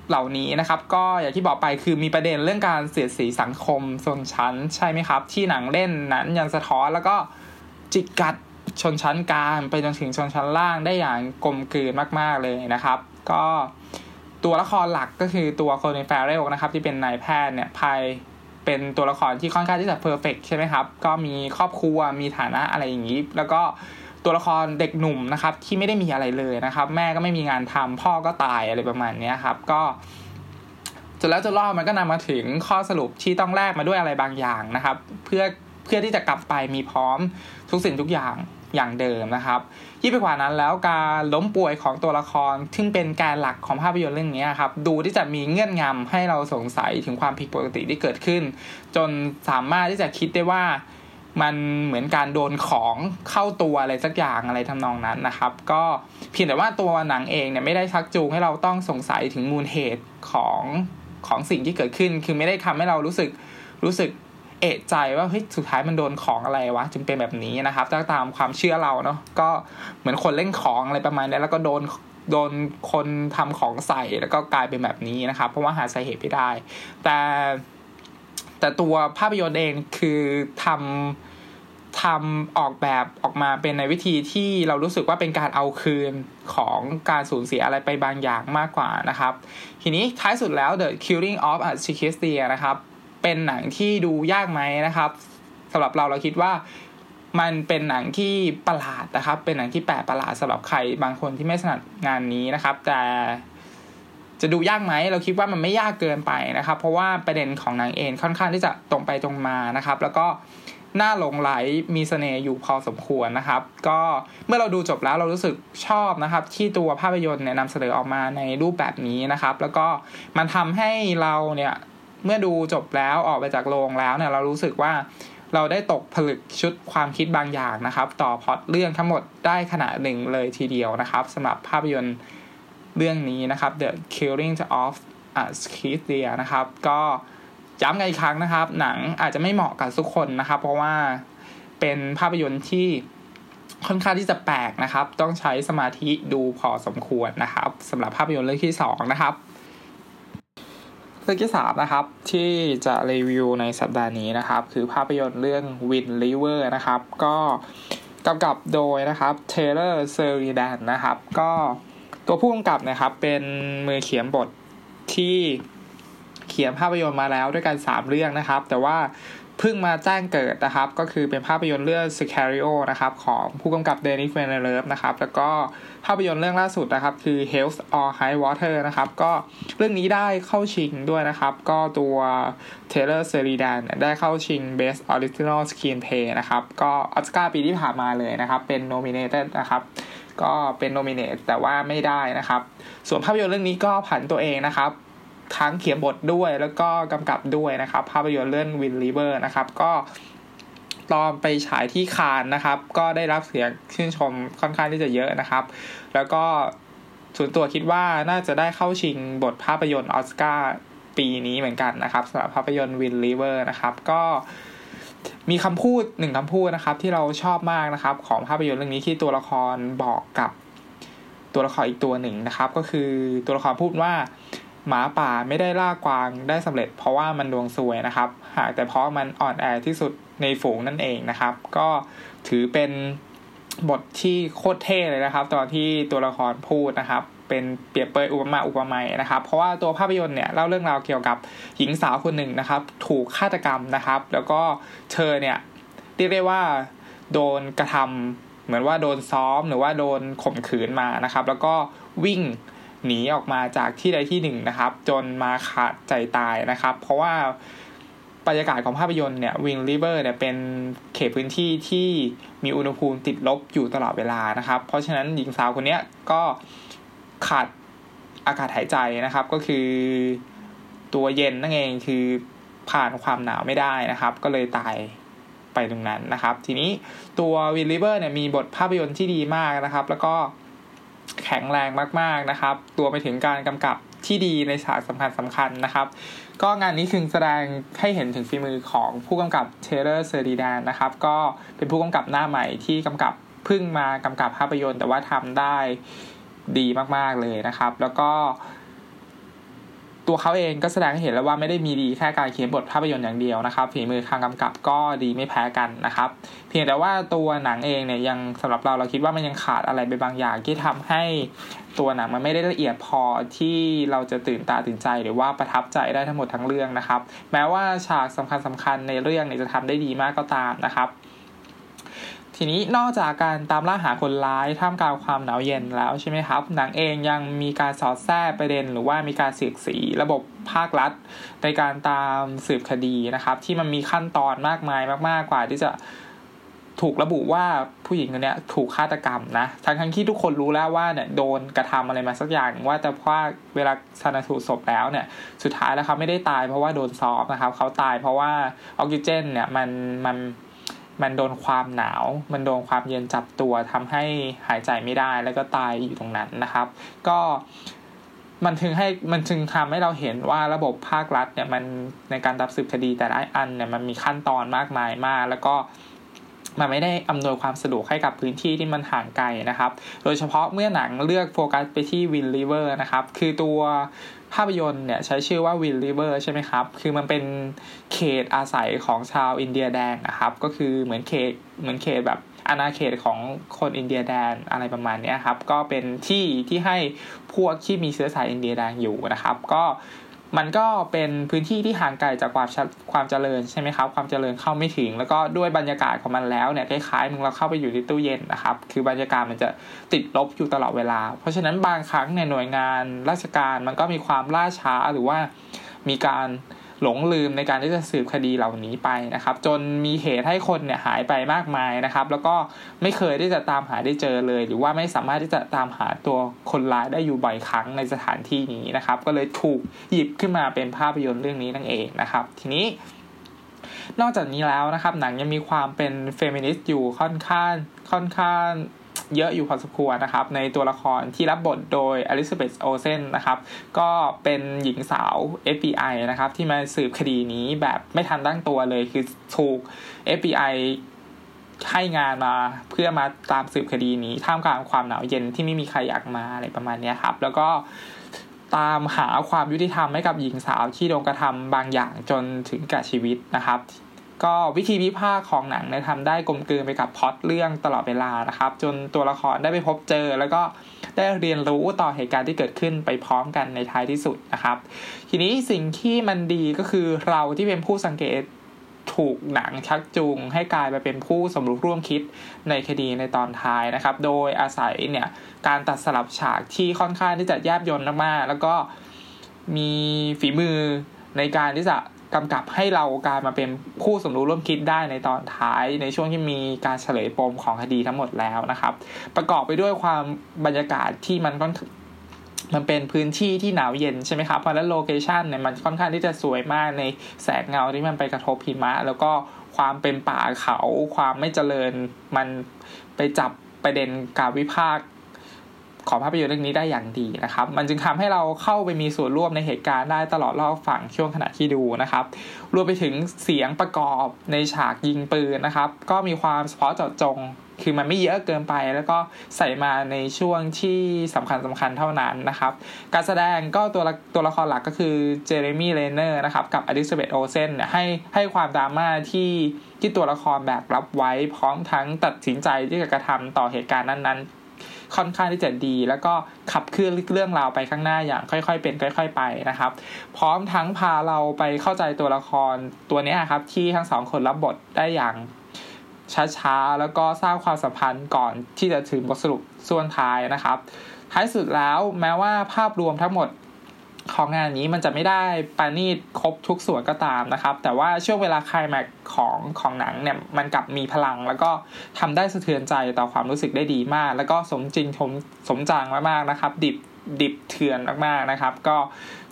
เหล่านี้นะครับก็อย่างที่บอกไปคือมีประเด็นเรื่องการเสียดสีสังคมชนชั้นใช่ไหมครับที่หนังเล่นนั้นยังสะท้อนแล้วก็จิกกัดชนชั้นกลางไปจนถึงชนชั้นล่างได้อย่างกลมกลืนมากๆเลยนะครับก็ตัวละครหลักก็คือตัวโคลิน แฟร์เรลนะครับที่เป็นนายแพทย์เนี่ยภายเป็นตัวละครที่ค่อนข้างที่จะเพอร์เฟคใช่ไหมครับก็มีครอบครัวมีฐานะอะไรอย่างนี้แล้วก็ตัวละครเด็กหนุ่มนะครับที่ไม่ได้มีอะไรเลยนะครับแม่ก็ไม่มีงานทำพ่อก็ตายอะไรประมาณนี้ครับก็จนแล้วจนรอดมันก็นำมาถึงข้อสรุปที่ต้องแลกมาด้วยอะไรบางอย่างนะครับเพื่อที่จะกลับไปมีพร้อมทุกสิ่งทุกอย่างเดิมนะครับยิ่งไปกว่านั้นแล้วการล้มป่วยของตัวละครซึ่งเป็นแกนหลักของภาพยนตร์เรื่องนี้ครับดูที่จะมีเงื่อนงำให้เราสงสัยถึงความผิดปกติที่เกิดขึ้นจนสามารถที่จะคิดได้ว่ามันเหมือนการโดนของเข้าตัวอะไรสักอย่างอะไรทำนองนั้นนะครับก็เพียงแต่ว่าตัวหนังเองเนี่ยไม่ได้ชักจูงให้เราต้องสงสัยถึงมูลเหตุของสิ่งที่เกิดขึ้นคือไม่ได้ทำให้เรารู้สึกเอะใจว่าเฮ้ยสุดท้ายมันโดนของอะไรวะจึงเป็นแบบนี้นะครับตามความเชื่อเราเนาะก็เหมือนคนเล่นของอะไรประมาณนี้แล้วก็โดนคนทำของใส่แล้วก็กลายเป็นแบบนี้นะครับเพราะว่าหาสาเหตุไม่ได้แต่ตัวภาพยนตร์เองคือทำออกแบบออกมาเป็นในวิธีที่เรารู้สึกว่าเป็นการเอาคืนของการสูญเสียอะไรไปบางอย่างมากกว่านะครับทีนี้ท้ายสุดแล้ว The Killing of a Sacred Deer นะครับเป็นหนังที่ดูยากไหมนะครับสำหรับเราคิดว่ามันเป็นหนังที่ประหลาดนะครับเป็นหนังที่แปลกประหลาดสำหรับใครบางคนที่ไม่ถนัดงานนี้นะครับแต่จะดูยากไหมเราคิดว่ามันไม่ยากเกินไปนะครับเพราะว่าประเด็นของหนังเองค่อนข้างที่จะตรงไปตรงมานะครับแล้วก็น่าหลงไหลมีเสน่ห์อยู่พอสมควรนะครับก็เมื่อเราดูจบแล้วเรารู้สึกชอบนะครับที่ตัวภาพยนตร์เนี่ยนำเสนอออกมาในรูปแบบนี้นะครับแล้วก็มันทำให้เราเนี่ยเมื่อดูจบแล้วออกไปจากโรงแล้วเนี่ยเรารู้สึกว่าเราได้ตกผลึกชุดความคิดบางอย่างนะครับต่อพล็อตเรื่องทั้งหมดได้ขนาดหนึ่งเลยทีเดียวนะครับสำหรับภาพยนตร์เรื่องนี้นะครับ The Killing of Sacred Deer นะครับก็ย้ำกันอีกครั้งนะครับหนังอาจจะไม่เหมาะกับทุกคนนะครับเพราะว่าเป็นภาพยนตร์ที่ค่อนข้างที่จะแปลกนะครับต้องใช้สมาธิดูพอสมควรนะครับสำหรับภาพยนตร์เรื่องที่2นะครับเรื่องที่3นะครับที่จะรีวิวในสัปดาห์นี้นะครับคือภาพยนตร์เรื่อง Wind River นะครับก็กำกับโดยนะครับเทเลอร์เซอริแดนนะครับก็ตัวผู้กำกับนะครับเป็นมือเขียนบทที่เขียนภาพยนตร์มาแล้วด้วยกัน3เรื่องนะครับแต่ว่าเพิ่งมาแจ้งเกิดนะครับก็คือเป็นภาพยนตร์เรื่อง Sicario นะครับของผู้กำกับ Denis Villeneuve นะครับแล้วก็ภาพยนตร์เรื่องล่าสุดนะครับคือ Hell's or High Water นะครับก็เรื่องนี้ได้เข้าชิงด้วยนะครับก็ตัว Taylor Sheridan ได้เข้าชิง Best Original Screenplay นะครับก็ออสการ์ปีที่ผ่านมาเลยนะครับเป็น nominated นะครับก็เป็น nominate แต่ว่าไม่ได้นะครับส่วนภาพยนตร์เรื่องนี้ก็ผันตัวเองนะครับทั้งเขียนบทด้วยแล้วก็กำกับด้วยนะครับภาพยนตร์เรื่อง Wind River นะครับก็ตอนไปฉายที่คานนะครับก็ได้รับเสียงชื่นชมค่อนข้างที่จะเยอะนะครับแล้วก็ส่วนตัวคิดว่าน่าจะได้เข้าชิงบทภาพยนตร์ออสการ์ปีนี้เหมือนกันนะครับสำหรับภาพยนตร์ Wind River นะครับก็มีคำพูด1คำพูดนะครับที่เราชอบมากนะครับของภาพยนตร์เรื่องนี้ที่ตัวละครบอกกับตัวละครอีกตัวหนึ่งนะครับก็คือตัวละครพูดว่าหมาป่าไม่ได้ล่ากวางได้สำเร็จเพราะว่ามันดวงซวยนะครับหากแต่เพราะมันอ่อนแอที่สุดในฝูงนั่นเองนะครับก็ถือเป็นบทที่โคตรเท่เลยนะครับตอนที่ตัวละครพูดนะครับเป็นเปรียบเปรยอุปมานะครับเพราะว่าตัวภาพยนตร์เนี่ยเล่าเรื่องราวเกี่ยวกับหญิงสาวคนหนึ่งนะครับถูกฆาตกรรมนะครับแล้วก็เธอเนี่ยเรียกว่าโดนกระทำเหมือนว่าโดนซ้อมหรือว่าโดนข่มขืนมานะครับแล้วก็วิ่งหนีออกมาจากที่ใดที่หนึ่งนะครับจนมาขาดใจตายนะครับเพราะว่าบรรยากาศของภาพยนตร์เนี่ย Wind River เนี่ยเป็นเขตพื้นที่ที่มีอุณหภูมิติดลบอยู่ตลอดเวลานะครับเพราะฉะนั้นหญิงสาวคนนี้ก็ขาดอากาศหายใจนะครับก็คือตัวเย็นนั่นเองคือผ่านความหนาวไม่ได้นะครับก็เลยตายไปตรงนั้นนะครับทีนี้ตัว Wind River เนี่ยมีบทภาพยนตร์ที่ดีมากนะครับแล้วก็แข็งแรงมากๆนะครับตัวไปถึงการกำกับที่ดีในฉากสำคัญนะครับก็งานนี้ถึงแสดงให้เห็นถึงฝีมือของผู้กำกับเทเลอร์เซอริแดนนะครับก็เป็นผู้กำกับหน้าใหม่ที่กำกับเพิ่งมากำกับภาพยนตร์แต่ว่าทำได้ดีมากๆเลยนะครับแล้วก็ตัวเขาเองก็แสดงให้เห็นแล้วว่าไม่ได้มีดีแค่การเขียนบทภาพยนตร์อย่างเดียวนะครับฝีมือทางกำกับก็ดีไม่แพ้กันนะครับเพียงแต่ว่าตัวหนังเองเนี่ยยังสำหรับเราคิดว่ามันยังขาดอะไรไปบางอย่างที่ทำให้ตัวหนังมันไม่ได้ละเอียดพอที่เราจะตื่นตาตื่นใจหรือว่าประทับใจได้ทั้งหมดทั้งเรื่องนะครับแม้ว่าฉากสำคัญในเรื่องเนี่ยจะทำได้ดีมากก็ตามนะครับทีนี้นอกจากการตามล่าหาคนร้ายท่ามกลางความหนาวเย็นแล้วใช่ไหมครับหนังเองยังมีการสอดแทรกประเด็นหรือว่ามีการสืบสีระบบภาครัฐในการตามสืบคดีนะครับที่มันมีขั้นตอนมากมายมากกว่าที่จะถูกระบุว่าผู้หญิงคนนี้ถูกฆาตกรรมนะทั้งที่ทุกคนรู้แล้วว่าเนี่ยโดนกระทำอะไรมาสักอย่างว่าแต่ว่าเวลาชันสูตรศพแล้วเนี่ยสุดท้ายแล้วเขาไม่ได้ตายเพราะว่าโดนซ้อมนะครับเขาตายเพราะว่าออกซิเจนเนี่ยมันโดนความหนาวมันโดนความเย็นจับตัวทำให้หายใจไม่ได้แล้วก็ตายอยู่ตรงนั้นนะครับก็มันถึงทำให้เราเห็นว่าระบบภาครัฐเนี่ยมันในการรับสืบคดีแต่ละอันเนี่ยมันมีขั้นตอนมากมายมากแล้วก็มันไม่ได้อำนวยความสะดวกให้กับพื้นที่ที่มันห่างไกลนะครับโดยเฉพาะเมื่อหนังเลือกโฟกัสไปที่ Wind River นะครับคือตัวภาพยนตร์เนี่ยใช้ชื่อว่า Wind River ใช่ไหมครับคือมันเป็นเขตอาศัยของชาวอินเดียแดงนะครับก็คือเหมือนเขตแบบอาณาเขตของคนอินเดียแดงอะไรประมาณนี้ครับก็เป็นที่ให้พวกที่มีเชื้อสายอินเดียแดงอยู่นะครับก็มันก็เป็นพื้นที่ที่ห่างไกลจากความเจริญใช่ไหมครับความเจริญเข้าไม่ถึงแล้วก็ด้วยบรรยากาศของมันแล้วเนี่ยคล้ายๆมึงเราเข้าไปอยู่ในตู้เย็นนะครับคือบรรยากาศมันจะติดลบอยู่ตลอดเวลาเพราะฉะนั้นบางครั้งในหน่วยงานราชการมันก็มีความล่าช้าหรือว่ามีการหลงลืมในการที่จะสืบคดีเหล่านี้ไปนะครับจนมีเหตุให้คนเนี่ยหายไปมากมายนะครับแล้วก็ไม่เคยได้จะตามหาได้เจอเลยหรือว่าไม่สามารถที่จะตามหาตัวคนร้ายได้อยู่บ่อยครั้งในสถานที่นี้นะครับก็เลยถูกหยิบขึ้นมาเป็นภาพยนตร์เรื่องนี้นั่นเองนะครับทีนี้นอกจากนี้แล้วนะครับหนังยังมีความเป็นเฟมินิสต์อยู่ค่อนข้าง เยอะอยู่พอสมควรนะครับในตัวละครที่รับบทโดยอลิซาเบธโอเซนนะครับก็เป็นหญิงสาว FBI นะครับที่มาสืบคดีนี้แบบไม่ทันตั้งตัวเลยคือถูก FBI ให้งานมาเพื่อมาตามสืบคดีนี้ท่ามกลางความหนาวเย็นที่ไม่มีใครอยากมาอะไรประมาณนี้ครับแล้วก็ตามหาความยุติธรรมให้กับหญิงสาวที่โดนกระทำบางอย่างจนถึงแก่ชีวิตนะครับก็วิธีวิพากษ์ของหนังเนี่ยทำได้กลมกลืนไปกับพล็อตเรื่องตลอดเวลานะครับจนตัวละครได้ไปพบเจอแล้วก็ได้เรียนรู้ต่อเหตุการณ์ที่เกิดขึ้นไปพร้อมกันในท้ายที่สุดนะครับทีนี้สิ่งที่มันดีก็คือเราที่เป็นผู้สังเกตถูกหนังชักจูงให้กลายไปเป็นผู้สมรู้ร่วมคิดในคดีในตอนท้ายนะครับโดยอาศัยเนี่ยการตัดสลับฉากที่ค่อนข้างที่จะแยบยลมากๆแล้วก็มีฝีมือในการที่จะกำกับให้เรากลายมาเป็นผู้สมรู้ร่วมคิดได้ในตอนท้ายในช่วงที่มีการเฉลยปมของคดีทั้งหมดแล้วนะครับประกอบไปด้วยความบรรยากาศที่มันเป็นพื้นที่ที่หนาวเย็นใช่ไหมครับเพราะแล้วโลเคชันเนี่ยมันค่อนข้างที่จะสวยมากในแสงเงาที่มันไปกระทบหิมะแล้วก็ความเป็นป่าเขาความไม่เจริญมันไปจับประเด็นการวิพากษ์ของภาพยนตร์เรื่องนี้ได้อย่างดีนะครับมันจึงทำให้เราเข้าไปมีส่วนร่วมในเหตุการณ์ได้ตลอดรอบฝั่งช่วงขณะที่ดูนะครับรวมไปถึงเสียงประกอบในฉากยิงปืนนะครับก็มีความเฉพาะเจาะจงคือมันไม่เยอะเกินไปแล้วก็ใส่มาในช่วงที่สำคัญเท่านั้นนะครับการแสดงก็ตัวละครหลักก็คือเจเรมี่เรเนอร์นะครับกับอลิซาเบธโอเซนให้ความดราม่าที่ตัวละครแบกรับไว้พร้อมทั้งตัดสินใจที่จะกระทำต่อเหตุการณ์นั้นๆค่อนข้างที่จะดีแล้วก็ขับเคลื่อนเรื่องราวไปข้างหน้าอย่างค่อยๆเป็นค่อยๆไปนะครับพร้อมทั้งพาเราไปเข้าใจตัวละครตัวนี้ครับที่ทั้งสองคนรับบทได้อย่างช้าๆแล้วก็สร้างความสัมพันธ์ก่อนที่จะถึงบทสรุปส่วนท้ายนะครับท้ายสุดแล้วแม้ว่าภาพรวมทั้งหมดของงานนี้มันจะไม่ได้ประณีตครบทุกส่วนก็ตามนะครับแต่ว่าช่วงเวลาไคลแม็กซ์ของหนังเนี่ยมันกลับมีพลังแล้วก็ทำได้สะเทือนใจต่อความรู้สึกได้ดีมากแล้วก็สมจริงสมจังมากๆนะครับดิบเถื่อนมากๆนะครับก็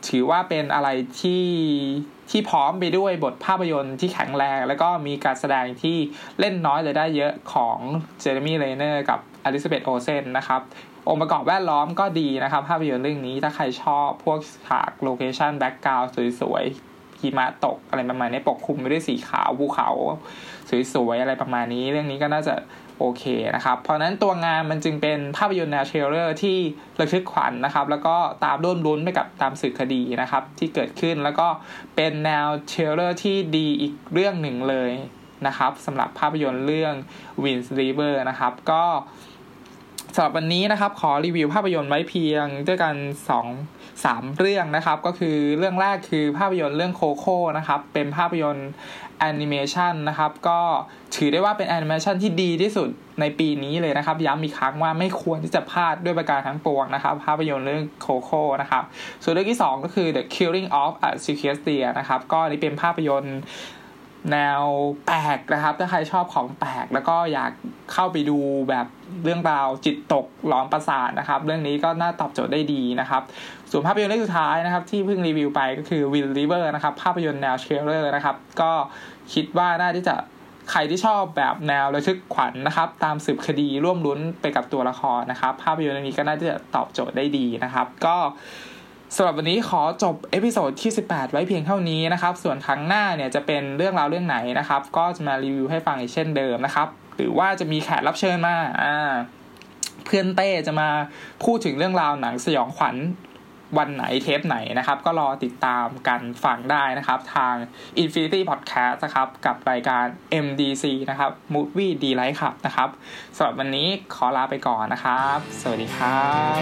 ถือว่าเป็นอะไรที่พร้อมไปด้วยบทภาพยนตร์ที่แข็งแรงแล้วก็มีการแสดงที่เล่นน้อยเลยได้เยอะของเจเรมี่เรเนอร์กับอลิซาเบธโอเซนนะครับองค์ประกอบแวดล้อมก็ดีนะครับภาพยนตร์เรื่องนี้ถ้าใครชอบพวกฉากโลเคชั่นแบ็คกราวด์สวยๆหิมะตกอะไรประมาณนี้ปกคลุมไปด้วยสีขาวภูเขาสวยๆอะไรประมาณนี้เรื่องนี้ก็น่าจะโอเคนะครับเพราะนั้นตัวงานมันจึงเป็นภาพยนตร์แนวเทรลเลอร์ที่ระทึกขวัญ นะครับแล้วก็ตามลุ้นไปกับตามสืบคดีนะครับที่เกิดขึ้นแล้วก็เป็นแนวเทรลเลอร์ที่ดีอีกเรื่องหนึ่งเลยนะครับสำหรับภาพยนตร์เรื่อง Wind River นะครับก็สำหรับวันนี้นะครับขอรีวิวภาพยนตร์ไว้เพียงด้วยกัน 2-3 เรื่องนะครับก็คือเรื่องแรกคือภาพยนตร์เรื่องโคโค่นะครับเป็นภาพยนตร์แอนิเมชันนะครับก็ถือได้ว่าเป็นแอนิเมชันที่ดีที่สุดในปีนี้เลยนะครับย้ำอีกครั้งว่าไม่ควรที่จะพลาดด้วยประการทั้งปวงนะครับภาพยนตร์เรื่องโคโค่นะครับส่วนเรื่องที่2ก็คือ The Killing of a Sacred Deer นะครับก็นี่เป็นภาพยนตร์แนวแปลกนะครับถ้าใครชอบของแปลกแล้วก็อยากเข้าไปดูแบบเรื่องราวจิตตกหลอนประสาทนะครับเรื่องนี้ก็น่าตอบโจทย์ได้ดีนะครับส่วนภาพยนตร์เรื่องสุดท้ายนะครับที่เพิ่งรีวิวไปก็คือ Wind River นะครับภาพยนตร์แนวเทรลเลอร์นะครับก็คิดว่าน่าที่จะใครที่ชอบแบบแนวระทึกขวัญ นะครับตามสืบคดีร่วมลุ้นไปกับตัวละครนะครับภาพยนตร์เรื่องนี้ก็น่าจะตอบโจทย์ได้ดีนะครับก็สำหรับวันนี้ขอจบเอพิโซดที่18ไว้เพียงเท่านี้นะครับส่วนครั้งหน้าเนี่ยจะเป็นเรื่องราวเรื่องไหนนะครับก็จะมารีวิวให้ฟังอีกเช่นเดิมนะครับหรือว่าจะมีแขกรับเชิญมาเพื่อนเต้จะมาพูดถึงเรื่องราวหนังสยองขวัญวันไหนเทปไหนนะครับก็รอติดตามกันฟังได้นะครับทาง Infinity Podcast นะครับกับรายการ MDC นะครับ Movie Delight Club นะครับสำหรับวันนี้ขอลาไปก่อนนะครับสวัสดีครับ